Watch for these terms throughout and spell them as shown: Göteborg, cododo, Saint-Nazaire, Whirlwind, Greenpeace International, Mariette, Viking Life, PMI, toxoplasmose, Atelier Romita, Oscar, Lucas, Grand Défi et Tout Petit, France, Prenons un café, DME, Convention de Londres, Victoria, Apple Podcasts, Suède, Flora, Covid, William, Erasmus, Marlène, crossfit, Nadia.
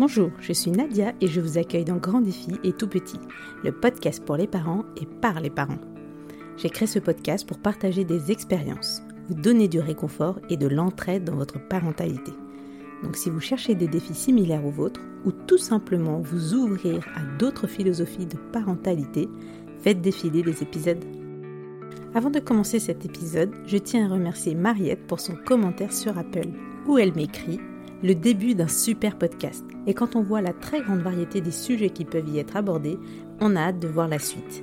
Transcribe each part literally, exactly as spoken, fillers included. Bonjour, je suis Nadia et je vous accueille dans Grand Défi et Tout Petit, le podcast pour les parents et par les parents. J'ai créé ce podcast pour partager des expériences, vous donner du réconfort et de l'entraide dans votre parentalité. Donc si vous cherchez des défis similaires aux vôtres ou tout simplement vous ouvrir à d'autres philosophies de parentalité, faites défiler les épisodes. Avant de commencer cet épisode, je tiens à remercier Mariette pour son commentaire sur Apple, où elle m'écrit « Le début d'un super podcast ». Et quand on voit la très grande variété des sujets qui peuvent y être abordés, on a hâte de voir la suite.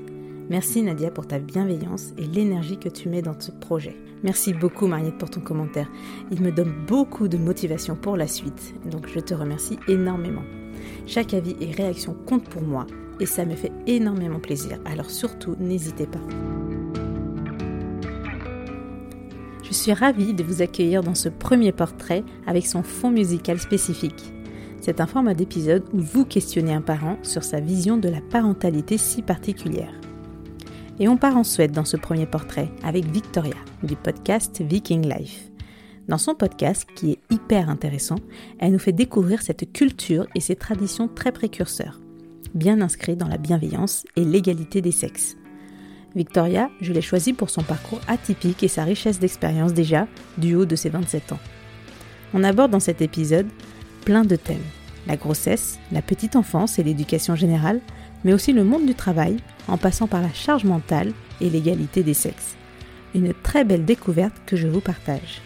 Merci Nadia pour ta bienveillance et l'énergie que tu mets dans ce projet. Merci beaucoup Mariette pour ton commentaire. Il me donne beaucoup de motivation pour la suite, donc je te remercie énormément. Chaque avis et réaction compte pour moi et ça me fait énormément plaisir, alors surtout n'hésitez pas. Je suis ravie de vous accueillir dans ce premier portrait avec son fond musical spécifique. C'est un format d'épisode où vous questionnez un parent sur sa vision de la parentalité si particulière. Et on part en Suède dans ce premier portrait avec Victoria du podcast Viking Life. Dans son podcast, qui est hyper intéressant, elle nous fait découvrir cette culture et ses traditions très précurseurs, bien inscrites dans la bienveillance et l'égalité des sexes. Victoria, je l'ai choisie pour son parcours atypique et sa richesse d'expérience déjà du haut de ses vingt-sept ans. On aborde dans cet épisode plein de thèmes, la grossesse, la petite enfance et l'éducation générale, mais aussi le monde du travail, en passant par la charge mentale et l'égalité des sexes. Une très belle découverte que je vous partage.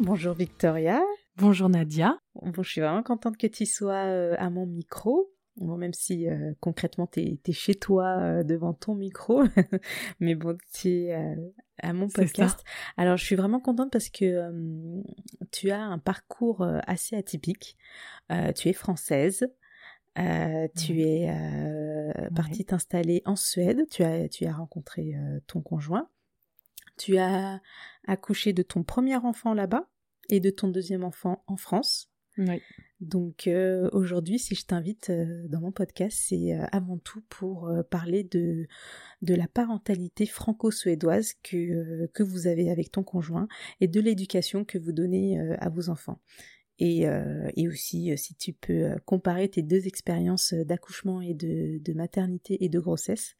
Bonjour Victoria. Bonjour Nadia. Bon, je suis vraiment contente que tu sois à mon micro. Bon, même si euh, concrètement t'es, t'es chez toi euh, devant ton micro, mais bon t'es euh, à mon podcast. Alors je suis vraiment contente parce que euh, tu as un parcours euh, assez atypique. Euh, tu es française, euh, tu es euh, ouais. partie t'installer en Suède. Tu as tu as rencontré euh, ton conjoint. Tu as accouché de ton premier enfant là-bas et de ton deuxième enfant en France. Oui. Donc euh, aujourd'hui, si je t'invite euh, dans mon podcast, c'est euh, avant tout pour euh, parler de, de la parentalité franco-suédoise que, euh, que vous avez avec ton conjoint et de l'éducation que vous donnez euh, à vos enfants. Et, euh, et aussi, euh, si tu peux euh, comparer tes deux expériences d'accouchement et de, de maternité et de grossesse,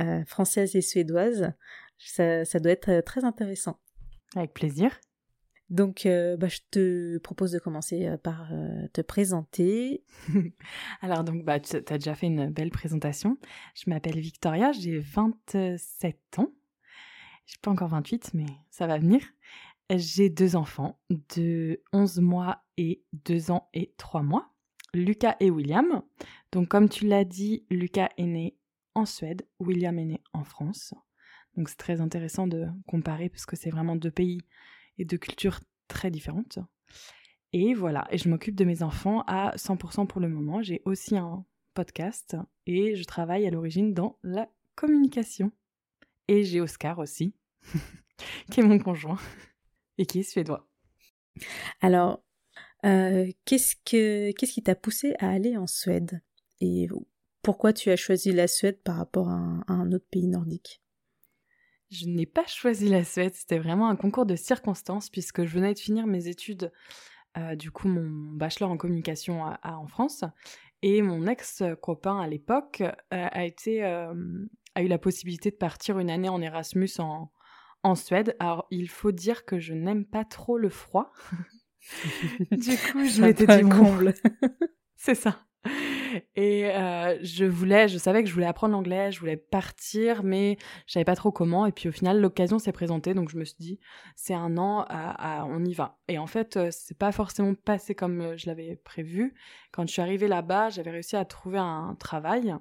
euh, française et suédoise, ça, ça doit être très intéressant. Avec plaisir. Donc, euh, bah, je te propose de commencer euh, par euh, te présenter. Alors, donc, bah, tu as déjà fait une belle présentation. Je m'appelle Victoria, j'ai vingt-sept ans. Je n'ai pas encore vingt-huit, mais ça va venir. J'ai deux enfants de onze mois et deux ans et trois mois, Lucas et William. Donc, comme tu l'as dit, Lucas est né en Suède, William est né en France. Donc, c'est très intéressant de comparer parce que c'est vraiment deux pays et de cultures très différentes. Et voilà, et je m'occupe de mes enfants à cent pour cent pour le moment. J'ai aussi un podcast et je travaille à l'origine dans la communication. Et j'ai Oscar aussi, qui est mon conjoint et qui est suédois. Alors, euh, qu'est-ce que, qu'est-ce qui t'a poussé à aller en Suède? Et pourquoi tu as choisi la Suède par rapport à un, à un autre pays nordique? Je n'ai pas choisi la Suède, c'était vraiment un concours de circonstances puisque je venais de finir mes études, euh, du coup mon bachelor en communication à, à, en France, et mon ex-copain à l'époque euh, a, été, euh, a eu la possibilité de partir une année en Erasmus en, en Suède. Alors il faut dire que je n'aime pas trop le froid, du coup je m'étais dit comble, c'est ça. Et euh, je voulais, je savais que je voulais apprendre l'anglais, je voulais partir, mais je savais pas trop comment. Et puis au final, l'occasion s'est présentée, donc je me suis dit, c'est un an, à, à, on y va. Et en fait, c'est pas forcément passé comme je l'avais prévu. Quand je suis arrivée là-bas, j'avais réussi à trouver un travail,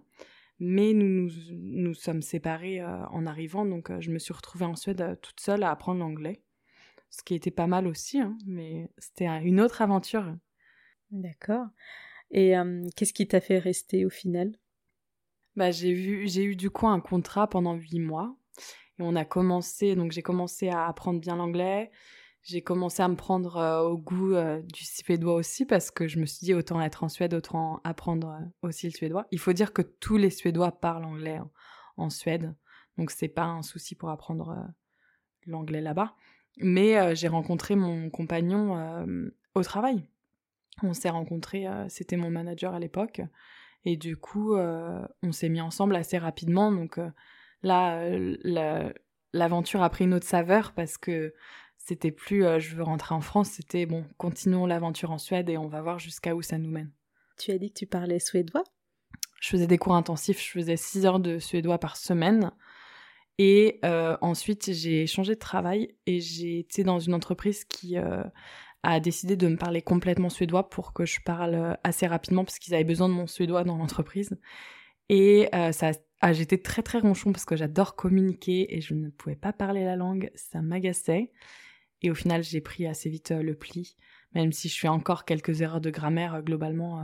mais nous nous, nous sommes séparés euh, en arrivant, donc euh, je me suis retrouvée en Suède euh, toute seule à apprendre l'anglais, ce qui était pas mal aussi, hein, mais c'était euh, une autre aventure. D'accord. Et euh, qu'est-ce qui t'a fait rester au final? Bah, j'ai, vu, j'ai eu du coup un contrat pendant huit mois. Et on a commencé, donc j'ai commencé à apprendre bien l'anglais. J'ai commencé à me prendre euh, au goût euh, du suédois aussi parce que je me suis dit autant être en Suède, autant apprendre euh, aussi le suédois. Il faut dire que tous les Suédois parlent anglais hein, en Suède. Donc c'est pas un souci pour apprendre euh, l'anglais là-bas. Mais euh, j'ai rencontré mon compagnon euh, au travail. on s'est rencontrés, euh, c'était mon manager à l'époque, et du coup euh, on s'est mis ensemble assez rapidement, donc euh, là euh, la, l'aventure a pris une autre saveur, parce que c'était plus euh, je veux rentrer en France, c'était bon, continuons l'aventure en Suède et on va voir jusqu'à où ça nous mène. Tu as dit que tu parlais suédois ? Je faisais des cours intensifs, je faisais six heures de suédois par semaine. Et euh, ensuite, j'ai changé de travail et j'ai été dans une entreprise qui euh, a décidé de me parler complètement suédois pour que je parle assez rapidement, parce qu'ils avaient besoin de mon suédois dans l'entreprise. Et euh, ça, ah, j'étais très très ronchon parce que j'adore communiquer et je ne pouvais pas parler la langue, ça m'agaçait. Et au final, j'ai pris assez vite euh, le pli, même si je fais encore quelques erreurs de grammaire, euh, globalement... Euh,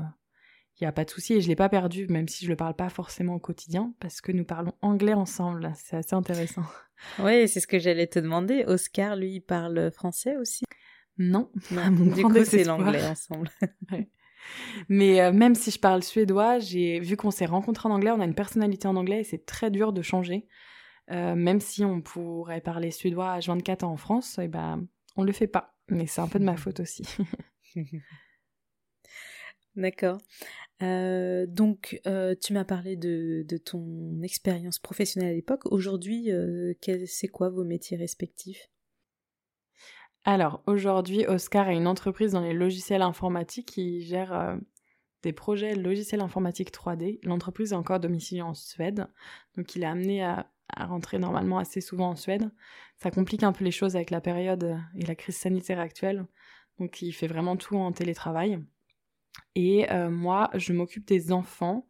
il n'y a pas de souci, et je ne l'ai pas perdu, même si je ne le parle pas forcément au quotidien, parce que nous parlons anglais ensemble, c'est assez intéressant. Oui, c'est ce que j'allais te demander. Oscar, lui, il parle français aussi ? Non, non. Mon du coup, désespoir. C'est l'anglais ensemble. Ouais. Mais euh, même si je parle suédois, j'ai... vu qu'on s'est rencontrés en anglais, on a une personnalité en anglais, et c'est très dur de changer. Euh, même si on pourrait parler suédois à vingt-quatre ans en France, eh ben, on ne le fait pas. Mais c'est un peu de ma faute aussi. D'accord. Euh, donc, euh, tu m'as parlé de, de ton expérience professionnelle à l'époque. Aujourd'hui, euh, quel, c'est quoi vos métiers respectifs ? Alors, aujourd'hui, Oscar a une entreprise dans les logiciels informatiques qui gère euh, des projets logiciels informatiques trois D. L'entreprise est encore domiciliée en Suède, donc il est amené à, à rentrer normalement assez souvent en Suède. Ça complique un peu les choses avec la période et la crise sanitaire actuelle, donc il fait vraiment tout en télétravail. Et euh, moi, je m'occupe des enfants.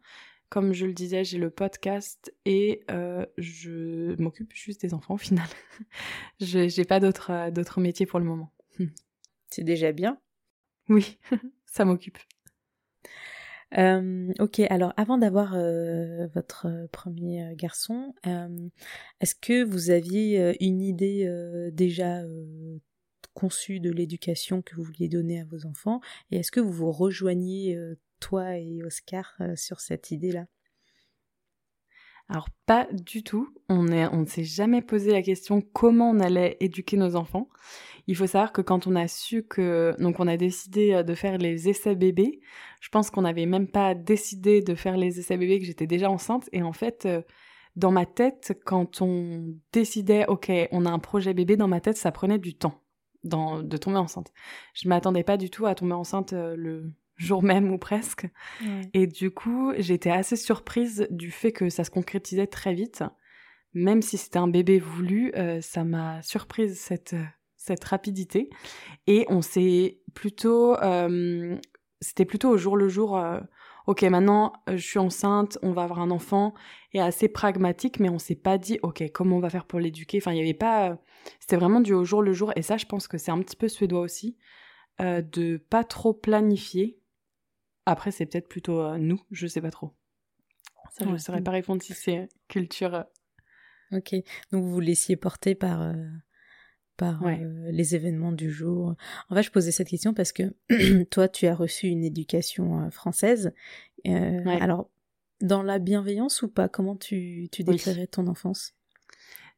Comme je le disais, j'ai le podcast et euh, je m'occupe juste des enfants au final. je, j'ai pas d'autres euh, d'autres métiers pour le moment. C'est déjà bien. Oui, ça m'occupe. Euh, ok, alors avant d'avoir euh, votre premier garçon, euh, est-ce que vous aviez une idée euh, déjà euh, conçu de l'éducation que vous vouliez donner à vos enfants, et est-ce que vous vous rejoignez, euh, toi et Oscar, euh, sur cette idée-là ? Alors, pas du tout. On est, on ne s'est jamais posé la question comment on allait éduquer nos enfants. Il faut savoir que quand on a su que... Donc, on a décidé de faire les essais bébés. Je pense qu'on n'avait même pas décidé de faire les essais bébés, que j'étais déjà enceinte, et en fait... Euh, dans ma tête, quand on décidait « Ok, on a un projet bébé », dans ma tête, ça prenait du temps. Dans, de tomber enceinte. Je m'attendais pas du tout à tomber enceinte euh, le jour même ou presque. Ouais. Et du coup, j'étais assez surprise du fait que ça se concrétisait très vite. Même si c'était un bébé voulu, euh, ça m'a surprise cette, cette rapidité. Et on s'est plutôt... Euh, c'était plutôt au jour le jour... Euh, ok, maintenant, je suis enceinte, on va avoir un enfant, et assez pragmatique, mais on s'est pas dit, ok, comment on va faire pour l'éduquer ? Enfin, il y avait pas... C'était vraiment du au jour le jour, et ça, je pense que c'est un petit peu suédois aussi, euh, de pas trop planifier. Après, c'est peut-être plutôt euh, nous, je sais pas trop. Ça, je ne saurais pas répondre si c'est culture... Euh... Ok, donc vous vous laissiez porter par... Euh... par ouais. euh, les événements du jour. En fait, je posais cette question parce que toi, tu as reçu une éducation euh, française. Euh, ouais. Alors, dans la bienveillance ou pas, comment tu, tu décrirais oui. ton enfance ?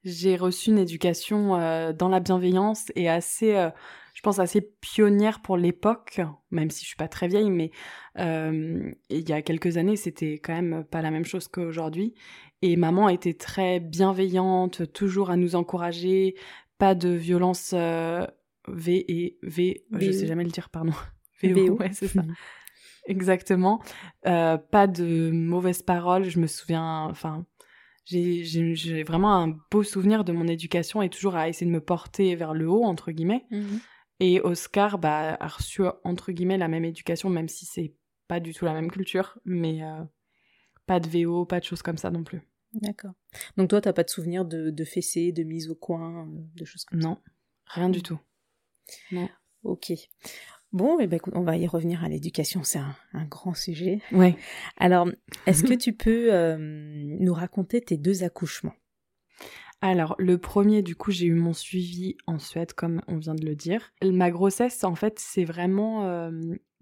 J'ai reçu une éducation euh, dans la bienveillance et assez, euh, je pense, assez pionnière pour l'époque, même si je ne suis pas très vieille, mais euh, il y a quelques années, c'était quand même pas la même chose qu'aujourd'hui. Et maman était très bienveillante, toujours à nous encourager, pas de violence euh, V et V, B... je sais jamais le dire, pardon. V O, ouais, c'est ça. Exactement. Euh, pas de mauvaises paroles, je me souviens, enfin, j'ai, j'ai, j'ai vraiment un beau souvenir de mon éducation et toujours à essayer de me porter vers le haut, entre guillemets. Mm-hmm. Et Oscar bah, a reçu, entre guillemets, la même éducation, même si c'est pas du tout la même culture, mais euh, pas de V O, pas de choses comme ça non plus. D'accord. Donc toi, t'as pas de souvenir de, de fessées, de mise au coin, de choses comme ça ? Non, rien du tout. Non. Ok. Bon, eh ben, écoute, on va y revenir à l'éducation, c'est un, un grand sujet. Oui. Alors, est-ce que tu peux euh, nous raconter tes deux accouchements ? Alors, le premier, du coup, j'ai eu mon suivi en Suède, comme on vient de le dire. Ma grossesse, en fait, c'est vraiment euh,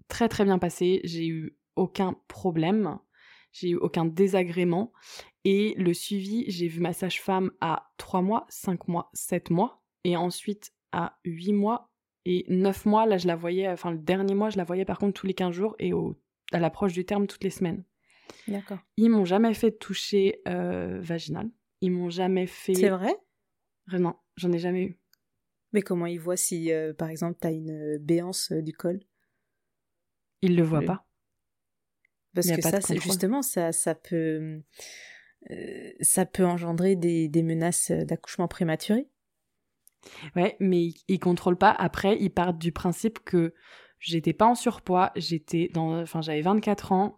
très très bien passé. J'ai eu aucun problème, j'ai eu aucun désagrément. Et le suivi, j'ai vu ma sage-femme à trois mois, cinq mois, sept mois, et ensuite à huit mois, Et neuf mois, là, je la voyais, enfin, le dernier mois, je la voyais par contre tous les quinze jours et au, à l'approche du terme, toutes les semaines. D'accord. Ils m'ont jamais fait toucher euh, vaginal. Ils m'ont jamais fait... C'est vrai ? Non, j'en ai jamais eu. Mais comment ils voient si, euh, par exemple, t'as une béance euh, du col ? Ils le voient oui. pas. Parce que pas ça, c'est, justement, ça, ça peut... Euh, ça peut engendrer des, des menaces d'accouchement prématuré. Ouais, mais ils, ils contrôlent pas. Après, ils partent du principe que j'étais pas en surpoids, j'étais dans, enfin, j'avais vingt-quatre ans,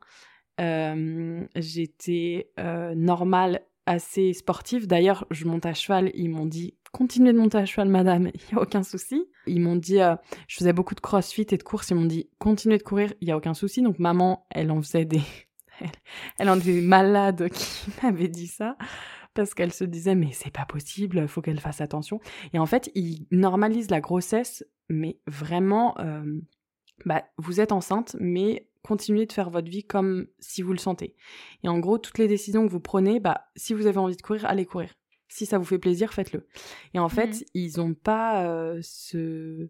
euh, j'étais euh, normale, assez sportive. D'ailleurs, je monte à cheval, ils m'ont dit « Continuez de monter à cheval, madame, il n'y a aucun souci ». Ils m'ont dit euh, « Je faisais beaucoup de crossfit et de courses, ils m'ont dit « Continuez de courir, il n'y a aucun souci ». Donc maman, elle en faisait des... Elle en était malade qui m'avait dit ça parce qu'elle se disait mais c'est pas possible, faut qu'elle fasse attention. Et en fait, ils normalisent la grossesse, mais vraiment, euh, bah, vous êtes enceinte, mais continuez de faire votre vie comme si vous le sentez. Et en gros, toutes les décisions que vous prenez, bah, si vous avez envie de courir, allez courir. Si ça vous fait plaisir, faites-le. Et en fait, mmh. ils ont pas euh, ce...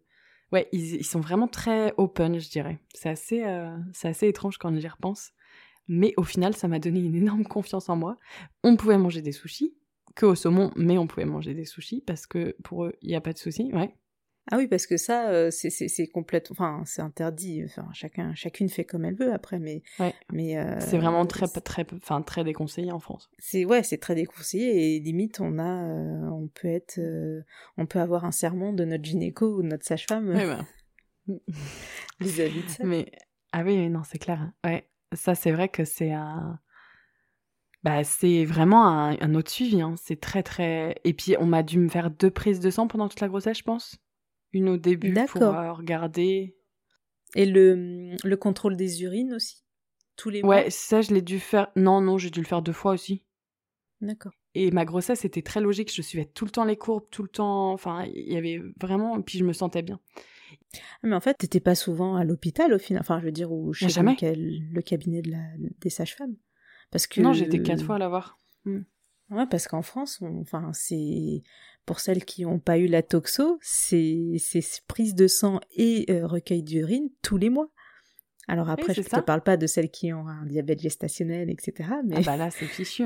Ouais, ils, ils sont vraiment très open, je dirais. C'est assez, euh, c'est assez étrange quand j'y repense. Mais au final, ça m'a donné une énorme confiance en moi. On pouvait manger des sushis, que au saumon, mais on pouvait manger des sushis parce que pour eux, il n'y a pas de souci, ouais. Ah oui, parce que ça, euh, c'est, c'est, c'est complète, enfin, c'est interdit. Enfin, chacun, chacune fait comme elle veut après, mais, ouais. mais euh, c'est vraiment très, c'est... très, enfin, très déconseillé en France. C'est ouais, c'est très déconseillé et limite, on a, euh, on peut être, euh, on peut avoir un sermon de notre gynéco ou de notre sage-femme euh, ouais, bah. vis-à-vis de ça. Mais ah oui, non, c'est clair, ouais. Ça, c'est vrai que c'est un... Bah, c'est vraiment un, un autre suivi, hein. C'est très, très... Et puis, on m'a dû me faire deux prises de sang pendant toute la grossesse, je pense. Une au début D'accord. pour euh, regarder... Et le, le contrôle des urines aussi ? Tous les mois ? Ouais, ça, je l'ai dû faire... Non, non, j'ai dû le faire deux fois aussi. D'accord. Et ma grossesse était très logique. Je suivais tout le temps les courbes, tout le temps... Enfin, il y avait vraiment... Et puis, je me sentais bien. Mais en fait, t'étais pas souvent à l'hôpital au final, enfin je veux dire, ou chez lequel, le cabinet de la, des sages-femmes. Parce que, non, j'étais quatre fois à l'avoir. Mm. Ouais, parce qu'en France, on, enfin, c'est, pour celles qui n'ont pas eu la toxo, c'est, c'est prise de sang et euh, recueil d'urine tous les mois. Alors après, oui, je ne te parle pas de celles qui ont un diabète gestationnel, et cetera. Mais... Ah bah là, c'est fichu.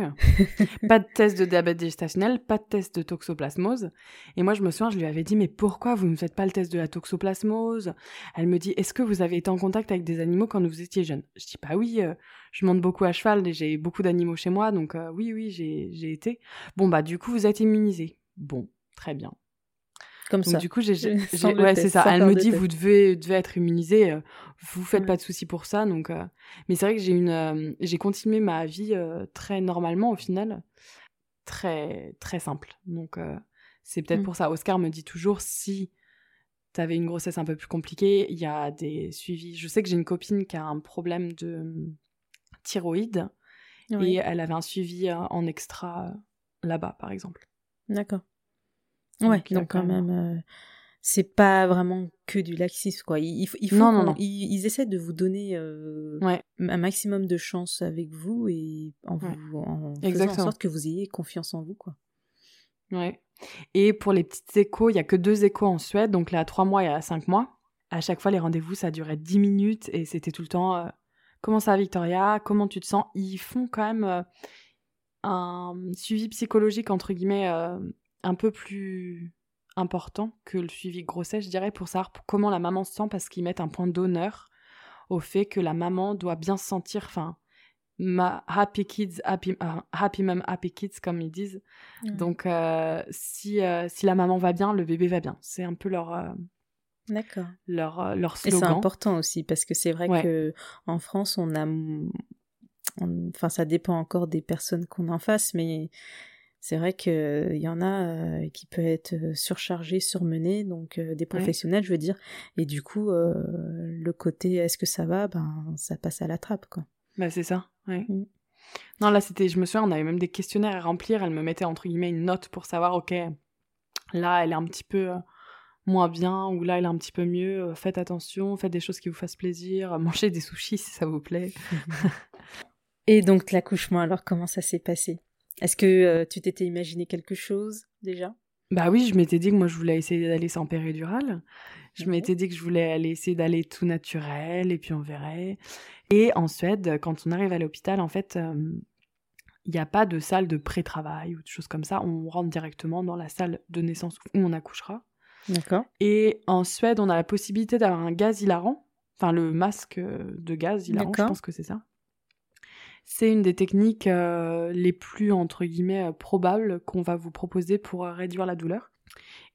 Pas de test de diabète gestationnel, pas de test de toxoplasmose. Et moi, je me souviens, je lui avais dit, mais pourquoi vous ne faites pas le test de la toxoplasmose ? Elle me dit, est-ce que vous avez été en contact avec des animaux quand vous étiez jeune ? Je dis, bah oui, euh, je monte beaucoup à cheval et j'ai beaucoup d'animaux chez moi, donc euh, oui, oui, j'ai, j'ai été. Bon, bah du coup, vous êtes immunisée. Bon, très bien. Comme donc, ça. Du coup, j'ai, j'ai, j'ai... ouais, test, c'est ça. Elle me dit, test. vous devez, devez être immunisée. Euh, vous faites ouais. pas de soucis pour ça. Donc, euh... mais c'est vrai que j'ai une, euh, j'ai continué ma vie euh, très normalement au final, très, très simple. Donc, euh, c'est peut-être mm. pour ça. Oscar me dit toujours, si t'avais une grossesse un peu plus compliquée, il y a des suivis. Je sais que j'ai une copine qui a un problème de thyroïde oui. et elle avait un suivi euh, en extra euh, là-bas, par exemple. D'accord. Ouais, donc, donc quand même, euh, c'est pas vraiment que du laxisme, quoi. Il, il, il faut non, non, non. Ils, ils essaient de vous donner euh, ouais. un maximum de chance avec vous et en, ouais. vous, en faisant en sorte que vous ayez confiance en vous, quoi. Ouais. Et pour les petites échos, il y a que deux échos en Suède, donc là, à trois mois et à cinq mois. À chaque fois, les rendez-vous, ça durait dix minutes et c'était tout le temps euh, « Comment ça, Victoria ? Comment tu te sens ?» Ils font quand même euh, un suivi psychologique, entre guillemets, euh, un peu plus important que le suivi grossesse, je dirais, pour savoir comment la maman se sent, parce qu'ils mettent un point d'honneur au fait que la maman doit bien se sentir, enfin, ma happy kids, happy, uh, happy mom, happy kids, comme ils disent. Mmh. Donc, euh, si, euh, si la maman va bien, le bébé va bien. C'est un peu leur... Euh... D'accord. Leur, leur slogan. Et c'est important aussi, parce que c'est vrai ouais. qu'en France, on a... On... Enfin, ça dépend encore des personnes qu'on en face, mais... C'est vrai qu'il euh, y en a euh, qui peut être surchargé, surmené, donc euh, des professionnels, ouais. je veux dire. Et du coup, euh, le côté est-ce que ça va, ben, ça passe à la trappe, quoi. Bah, c'est ça, oui. Mm. Non, là, c'était, je me souviens, on avait même des questionnaires à remplir. Elle me mettait, entre guillemets, une note pour savoir, OK, là, elle est un petit peu euh, moins bien, ou là, elle est un petit peu mieux. Euh, faites attention, faites des choses qui vous fassent plaisir. Euh, mangez des sushis, si ça vous plaît. Et donc, l'accouchement, alors, comment ça s'est passé ? Est-ce que euh, tu t'étais imaginé quelque chose, déjà ? Bah oui, je m'étais dit que moi, je voulais essayer d'aller sans péridurale. Je mmh. m'étais dit que je voulais aller essayer d'aller tout naturel et puis on verrait. Et en Suède, quand on arrive à l'hôpital, en fait, il euh, n'y a pas de salle de pré-travail ou de choses comme ça. On rentre directement dans la salle de naissance où on accouchera. D'accord. Et en Suède, on a la possibilité d'avoir un gaz hilarant. Enfin, le masque de gaz hilarant, D'accord. je pense que c'est ça. C'est une des techniques euh, les plus, entre guillemets, euh, probables qu'on va vous proposer pour euh, réduire la douleur.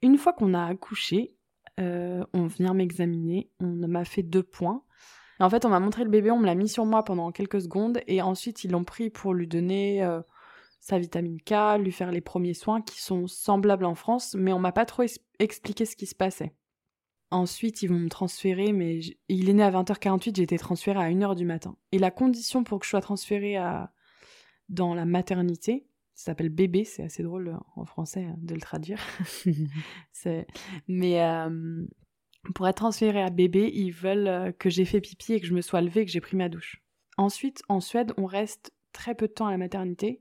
Une fois qu'on a accouché, euh, on vient m'examiner, on m'a fait deux points. Et en fait, on m'a montré le bébé, on me l'a mis sur moi pendant quelques secondes, et ensuite, ils l'ont pris pour lui donner euh, sa vitamine K, lui faire les premiers soins qui sont semblables en France, mais on m'a pas trop es- expliqué ce qui se passait. Ensuite, ils vont me transférer, mais j'... il est né à vingt heures quarante-huit, j'ai été transférée à une heure du matin. Et la condition pour que je sois transférée à... dans la maternité, ça s'appelle bébé, c'est assez drôle en français de le traduire. c'est... Mais euh, pour être transférée à bébé, ils veulent que j'ai fait pipi et que je me sois levée et que j'ai pris ma douche. Ensuite, en Suède, on reste très peu de temps à la maternité.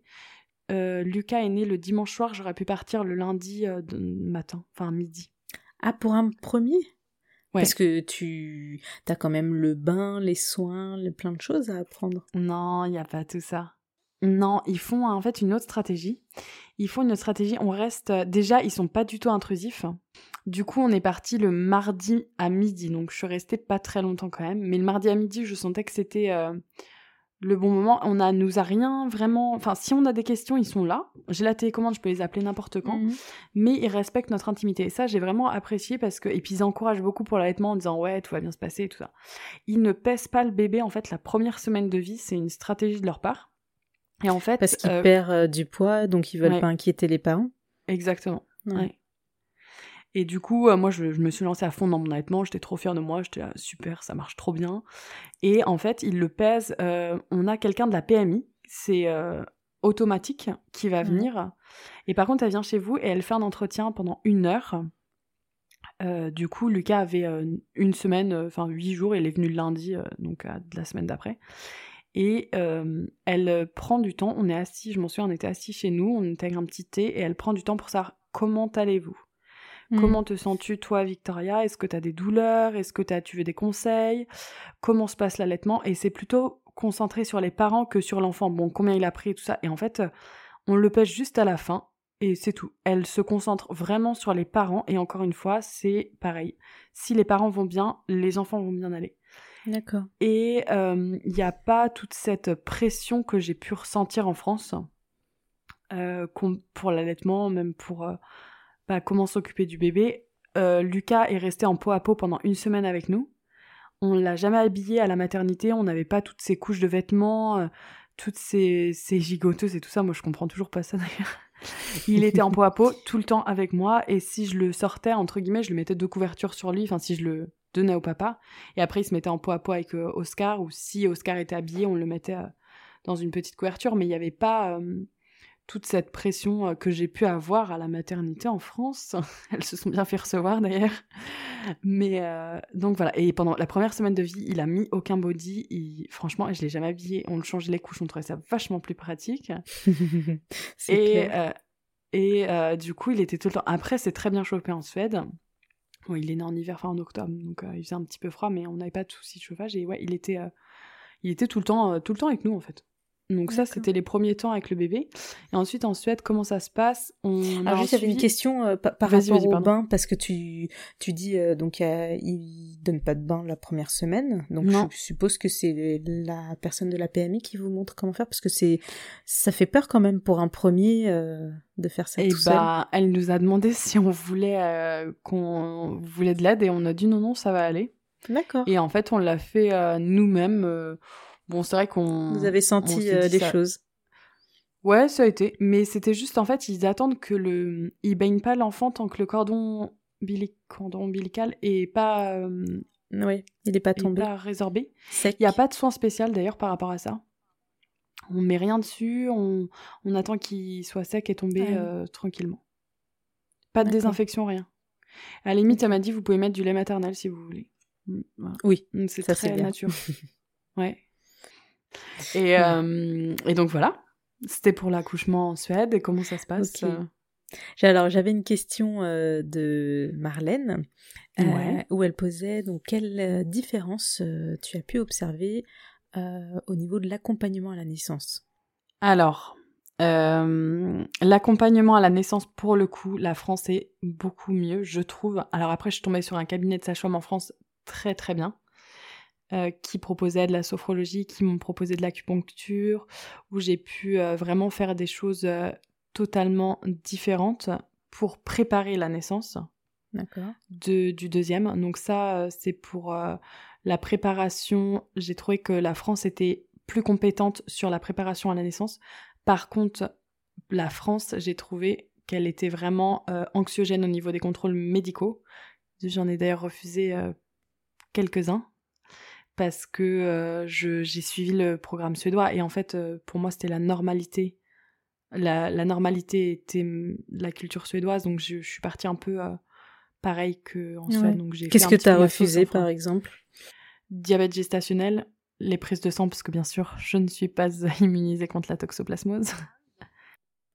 Euh, Lucas est né le dimanche soir, j'aurais pu partir le lundi euh, matin, enfin midi. Ah, pour un premier ? Ouais. Parce que tu as quand même le bain, les soins, le... plein de choses à apprendre. Non, il n'y a pas tout ça. Non, ils font en fait une autre stratégie. Ils font une autre stratégie. On reste... Déjà, ils ne sont pas du tout intrusifs. Du coup, on est parti le mardi à midi. Donc, je suis restée pas très longtemps quand même. Mais le mardi à midi, je sentais que c'était euh, le bon moment. On a, nous a rien vraiment... Enfin, si on a des questions, ils sont là. J'ai la télécommande, je peux les appeler n'importe quand. Mmh. Mais ils respectent notre intimité. Et ça, j'ai vraiment apprécié parce que... Et puis, ils encouragent beaucoup pour l'allaitement en disant « Ouais, tout va bien se passer » et tout ça. Ils ne pèsent pas le bébé. En fait, la première semaine de vie, c'est une stratégie de leur part. Et en fait, parce qu'ils euh, perdent du poids, donc ils veulent ouais. pas inquiéter les parents. Exactement. Ouais. Ouais. Et du coup, euh, moi, je, je me suis lancée à fond dans mon allaitement. J'étais trop fière de moi. J'étais là, super, ça marche trop bien. Et en fait, ils le pèsent. Euh, on a quelqu'un de la P M I. C'est euh, automatique qui va venir. Mmh. Et par contre, elle vient chez vous et elle fait un entretien pendant une heure. Euh, du coup, Lucas avait euh, une semaine, enfin euh, huit jours. Il est venu le lundi, euh, donc euh, de la semaine d'après. Et euh, elle prend du temps, on est assis, je m'en souviens, on était assis chez nous, on était avec un petit thé, et elle prend du temps pour savoir comment allez-vous, mmh. comment te sens-tu toi Victoria, est-ce que t'as des douleurs, est-ce que t'as, tu veux des conseils, comment se passe l'allaitement, et c'est plutôt concentré sur les parents que sur l'enfant, bon combien il a pris et tout ça, et en fait on le pêche juste à la fin, et c'est tout. Elle se concentre vraiment sur les parents, et encore une fois c'est pareil, si les parents vont bien, les enfants vont bien aller. D'accord. Et il euh, n'y a pas toute cette pression que j'ai pu ressentir en France euh, pour l'allaitement, même pour euh, bah, comment s'occuper du bébé. Euh, Lucas est resté en peau à peau pendant une semaine avec nous. On ne l'a jamais habillé à la maternité, on n'avait pas toutes ces couches de vêtements, euh, toutes ces, ces gigoteuses et tout ça. Moi, je ne comprends toujours pas ça d'ailleurs. Il était en peau à peau tout le temps avec moi et si je le sortais, entre guillemets, je le mettais deux couvertures sur lui, enfin si je le... donnait au papa, et après il se mettait en peau à peau avec euh, Oscar, ou si Oscar était habillé, on le mettait euh, dans une petite couverture, mais il n'y avait pas euh, toute cette pression euh, que j'ai pu avoir à la maternité en France. Elles se sont bien fait recevoir d'ailleurs, mais euh, donc voilà, et pendant la première semaine de vie, il a mis aucun body, il... franchement, je ne l'ai jamais habillé, on le changeait les couches, on trouvait ça vachement plus pratique, c'est et, clair. Euh, et euh, du coup, il était tout le temps, après c'est très bien chopé en Suède. Bon, il est né en hiver, enfin en octobre, donc euh, il faisait un petit peu froid, mais on n'avait pas de soucis de chauffage. Et ouais, il était, euh, il était tout le temps, euh, tout le temps avec nous en fait. Donc D'accord. ça, c'était les premiers temps avec le bébé. Et ensuite, en Suède, comment ça se passe ? On Alors juste, j'avais suivi... une question euh, par vas-y, rapport vas-y, au pardon. bain, parce que tu, tu dis, euh, donc euh, il donne pas de bain la première semaine, donc non. je suppose que c'est la personne de la P M I qui vous montre comment faire, parce que c'est, ça fait peur quand même pour un premier euh, de faire ça et tout bah, seul. Elle nous a demandé si on voulait, euh, qu'on voulait de l'aide, et on a dit non, non, ça va aller. D'accord. Et en fait, on l'a fait euh, nous-mêmes... Euh... Bon, c'est vrai qu'on... Vous avez senti euh, des ça... choses. Ouais, ça a été. Mais c'était juste, en fait, ils attendent que le... Ils baignent pas l'enfant tant que le cordon, bilic... cordon ombilical est pas... Euh... Oui, il est pas tombé. Il est pas résorbé. Sec. Il n'y a pas de soin spécial, d'ailleurs, par rapport à ça. On met rien dessus, on, on attend qu'il soit sec et tombé ah, euh, tranquillement. Pas de D'accord. désinfection, rien. À la limite, elle m'a dit, vous pouvez mettre du lait maternel si vous voulez. Voilà. Oui, c'est ça, très c'est bien. Naturel. Ouais. Et, euh, et donc voilà, c'était pour l'accouchement en Suède. Et comment ça se passe okay. Alors, j'avais une question euh, de Marlène, euh, ouais. où elle posait donc, quelle différence euh, tu as pu observer euh, au niveau de l'accompagnement à la naissance? Alors, euh, l'accompagnement à la naissance, pour le coup, la France est beaucoup mieux, je trouve. Alors après, je suis tombée sur un cabinet de sage-femme en France très très bien, euh, qui proposait de la sophrologie, qui m'ont proposé de l'acupuncture, où j'ai pu euh, vraiment faire des choses... Euh, totalement différentes pour préparer la naissance de, du deuxième. Donc ça, c'est pour euh, la préparation. J'ai trouvé que la France était plus compétente sur la préparation à la naissance. Par contre, la France, j'ai trouvé qu'elle était vraiment euh, anxiogène au niveau des contrôles médicaux. J'en ai d'ailleurs refusé euh, quelques-uns parce que euh, je, j'ai suivi le programme suédois et en fait, euh, pour moi, c'était la normalité. La, la normalité était la culture suédoise, donc je, je suis partie un peu euh, pareil qu'en Suède. Ouais. Donc j'ai Qu'est-ce que tu as refusé, par exemple ? Diabète gestationnel, les prises de sang, parce que bien sûr, je ne suis pas immunisée contre la toxoplasmose.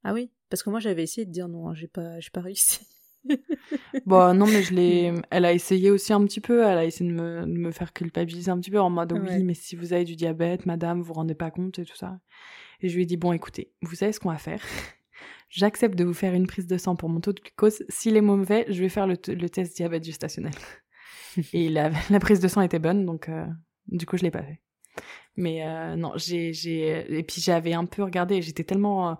Ah oui, parce que moi, j'avais essayé de dire non, hein, j'ai pas, j'ai pas réussi. Bon, non, mais je l'ai... Elle a essayé aussi un petit peu, elle a essayé de me, de me faire culpabiliser un petit peu en mode ouais. « Oui, mais si vous avez du diabète, madame, vous vous rendez pas compte et tout ça ». Et je lui ai dit, bon, écoutez, vous savez ce qu'on va faire. J'accepte de vous faire une prise de sang pour mon taux de glucose. S'il est mauvais, je vais faire le, t- le test diabète gestationnel. Et la, la prise de sang était bonne, donc euh, du coup, je ne l'ai pas fait. Mais euh, non, j'ai, j'ai... Et puis, j'avais un peu regardé, j'étais tellement... Euh,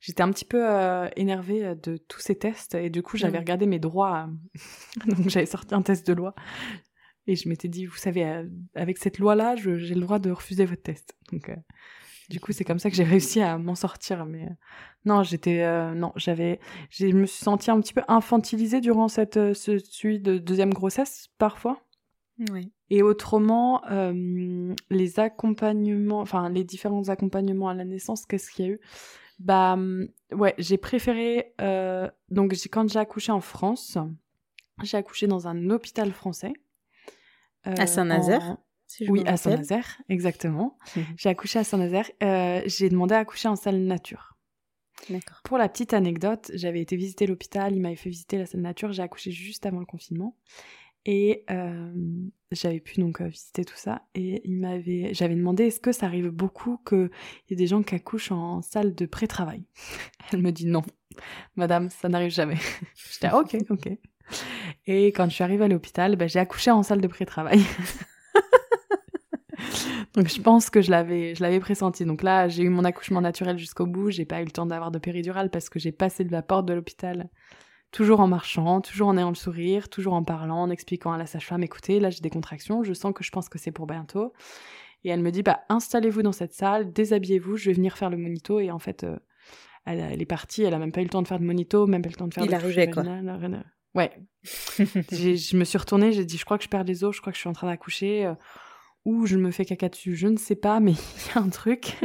j'étais un petit peu euh, énervée de tous ces tests. Et du coup, j'avais mmh. regardé mes droits. Euh... donc, j'avais sorti un test de loi. Et je m'étais dit, vous savez, euh, avec cette loi-là, je, j'ai le droit de refuser votre test. Donc... Euh... Du coup, c'est comme ça que j'ai réussi à m'en sortir. Mais euh, non, j'étais, euh, non, j'avais, je me suis sentie un petit peu infantilisée durant cette, euh, ce suivi de deuxième grossesse parfois. Oui. Et autrement, euh, les accompagnements, enfin les différents accompagnements à la naissance, qu'est-ce qu'il y a eu ? Bah, ouais, j'ai préféré. Euh, donc, j'ai, quand j'ai accouché en France, j'ai accouché dans un hôpital français. Euh, à Saint-Nazaire. En... Si oui, à Saint-Nazaire, exactement. Mmh. J'ai accouché à Saint-Nazaire. Euh, j'ai demandé à accoucher en salle nature. D'accord. Pour la petite anecdote, j'avais été visiter l'hôpital, il m'avait fait visiter la salle nature. J'ai accouché juste avant le confinement. Et euh, j'avais pu donc visiter tout ça. Et il m'avait... j'avais demandé, est-ce que ça arrive beaucoup qu'il y ait des gens qui accouchent en salle de pré-travail ? Elle me dit non. Madame, ça n'arrive jamais. J'étais ah, ok, ok. Et quand je suis arrivée à l'hôpital, bah, j'ai accouché en salle de pré-travail. Donc je pense que je l'avais, je l'avais pressenti. Donc là, j'ai eu mon accouchement naturel jusqu'au bout. J'ai pas eu le temps d'avoir de péridurale parce que j'ai passé de la porte de l'hôpital toujours en marchant, toujours en ayant le sourire, toujours en parlant, en expliquant à la sage-femme, écoutez, là j'ai des contractions, je sens que je pense que c'est pour bientôt. Et elle me dit, bah installez-vous dans cette salle, déshabillez-vous, je vais venir faire le monito. Et en fait, euh, elle, elle est partie, elle a même pas eu le temps de faire de monito, même pas eu le temps de faire de... Il a rejeté quoi. Ouais. j'ai, je me suis retournée, j'ai dit, je crois que je perds les os, je crois que je suis en train d'accoucher. Euh, ou je me fais caca dessus, je ne sais pas, mais il y a un truc.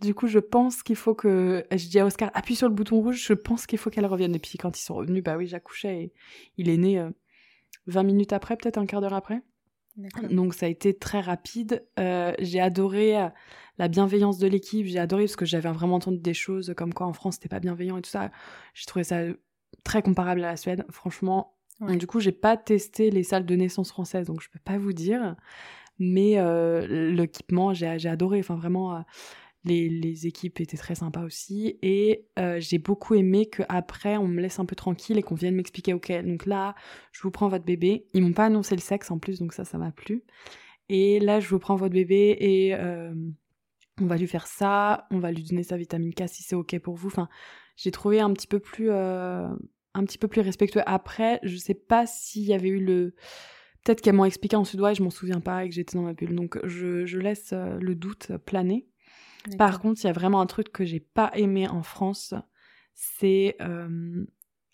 Du coup, je pense qu'il faut que... Je dis à Oscar, appuie sur le bouton rouge, je pense qu'il faut qu'elle revienne. Et puis quand ils sont revenus, bah oui, j'accouchais. Et il est né euh, vingt minutes après, peut-être un quart d'heure après. D'accord. Donc ça a été très rapide. Euh, j'ai adoré euh, la bienveillance de l'équipe, j'ai adoré, parce que j'avais vraiment entendu des choses comme quoi en France, c'était pas bienveillant et tout ça. J'ai trouvé ça très comparable à la Suède, franchement. Ouais. Donc, du coup, j'ai pas testé les salles de naissance françaises, donc je peux pas vous dire. Mais euh, l'équipement, j'ai, j'ai adoré. Enfin, vraiment, euh, les, les équipes étaient très sympas aussi. Et euh, j'ai beaucoup aimé qu'après, on me laisse un peu tranquille et qu'on vienne m'expliquer, ok, donc là, je vous prends votre bébé. Ils m'ont pas annoncé le sexe en plus, donc ça, ça m'a plu. Et là, je vous prends votre bébé et euh, on va lui faire ça. On va lui donner sa vitamine K si c'est ok pour vous. Enfin, j'ai trouvé un petit peu plus, euh, un petit peu plus respectueux. Après, je sais pas s'il y avait eu le... Peut-être qu'elles m'ont expliqué en suédois et je m'en souviens pas et que j'étais dans ma bulle. Donc, je, je laisse le doute planer. D'accord. Par contre, il y a vraiment un truc que j'ai pas aimé en France. C'est euh,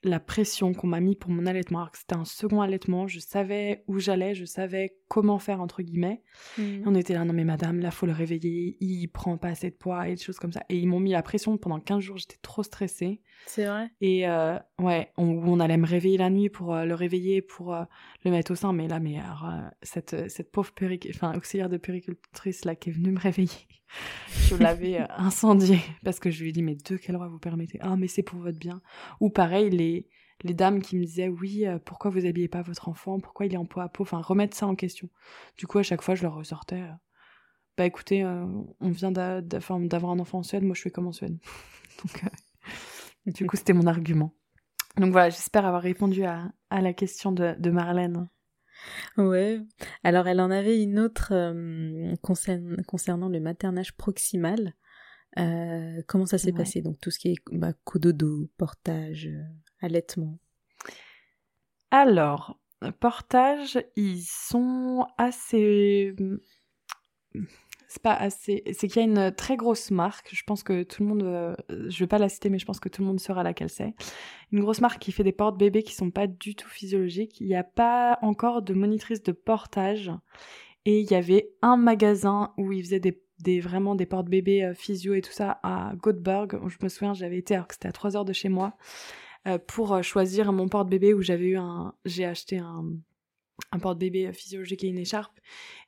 la pression qu'on m'a mis pour mon allaitement. Alors que c'était un second allaitement. Je savais où j'allais. Je savais comment faire, entre guillemets. Mmh. Et on était là, non mais madame, là, faut le réveiller. Il prend pas assez de poids et des choses comme ça. Et ils m'ont mis la pression pendant quinze jours. J'étais trop stressée. C'est vrai. Et euh, ouais, on, on allait me réveiller la nuit pour euh, le réveiller, pour euh, le mettre au sein. Mais là, mais alors, euh, cette, cette pauvre péric... enfin, auxiliaire de péricultrice là, qui est venue me réveiller Je l'avais incendié parce que je lui ai dit, mais de quel droit vous permettez? Ah, mais c'est pour votre bien. Ou pareil, les, les dames qui me disaient, oui, euh, pourquoi vous habillez pas votre enfant? Pourquoi il est en peau à peau? Enfin, remettre ça en question. Du coup, à chaque fois, je leur ressortais, euh, bah écoutez, euh, on vient d'a, d'a, d'avoir un enfant en Suède, moi je fais comme en Suède. Donc, euh, du coup, c'était mon argument. Donc voilà, j'espère avoir répondu à, à la question de, de Marlène. Ouais, alors elle en avait une autre euh, concerne, concernant le maternage proximal. Euh, comment ça s'est ouais. passé? Donc tout ce qui est bah, cododo, portage, euh, allaitement. Alors, portage, ils sont assez... C'est pas assez... C'est qu'il y a une très grosse marque, je pense que tout le monde... Euh, je vais pas la citer, mais je pense que tout le monde saura laquelle c'est. Une grosse marque qui fait des portes-bébés qui sont pas du tout physiologiques. Il n'y a pas encore de monitrice de portage. Et il y avait un magasin où ils faisaient des, des, vraiment des portes-bébés euh, physio et tout ça à Göteborg. Je me souviens, j'avais été, alors que c'était à trois heures de chez moi, euh, pour choisir mon porte-bébé où j'avais eu un... J'ai acheté un, un porte-bébé physiologique et une écharpe.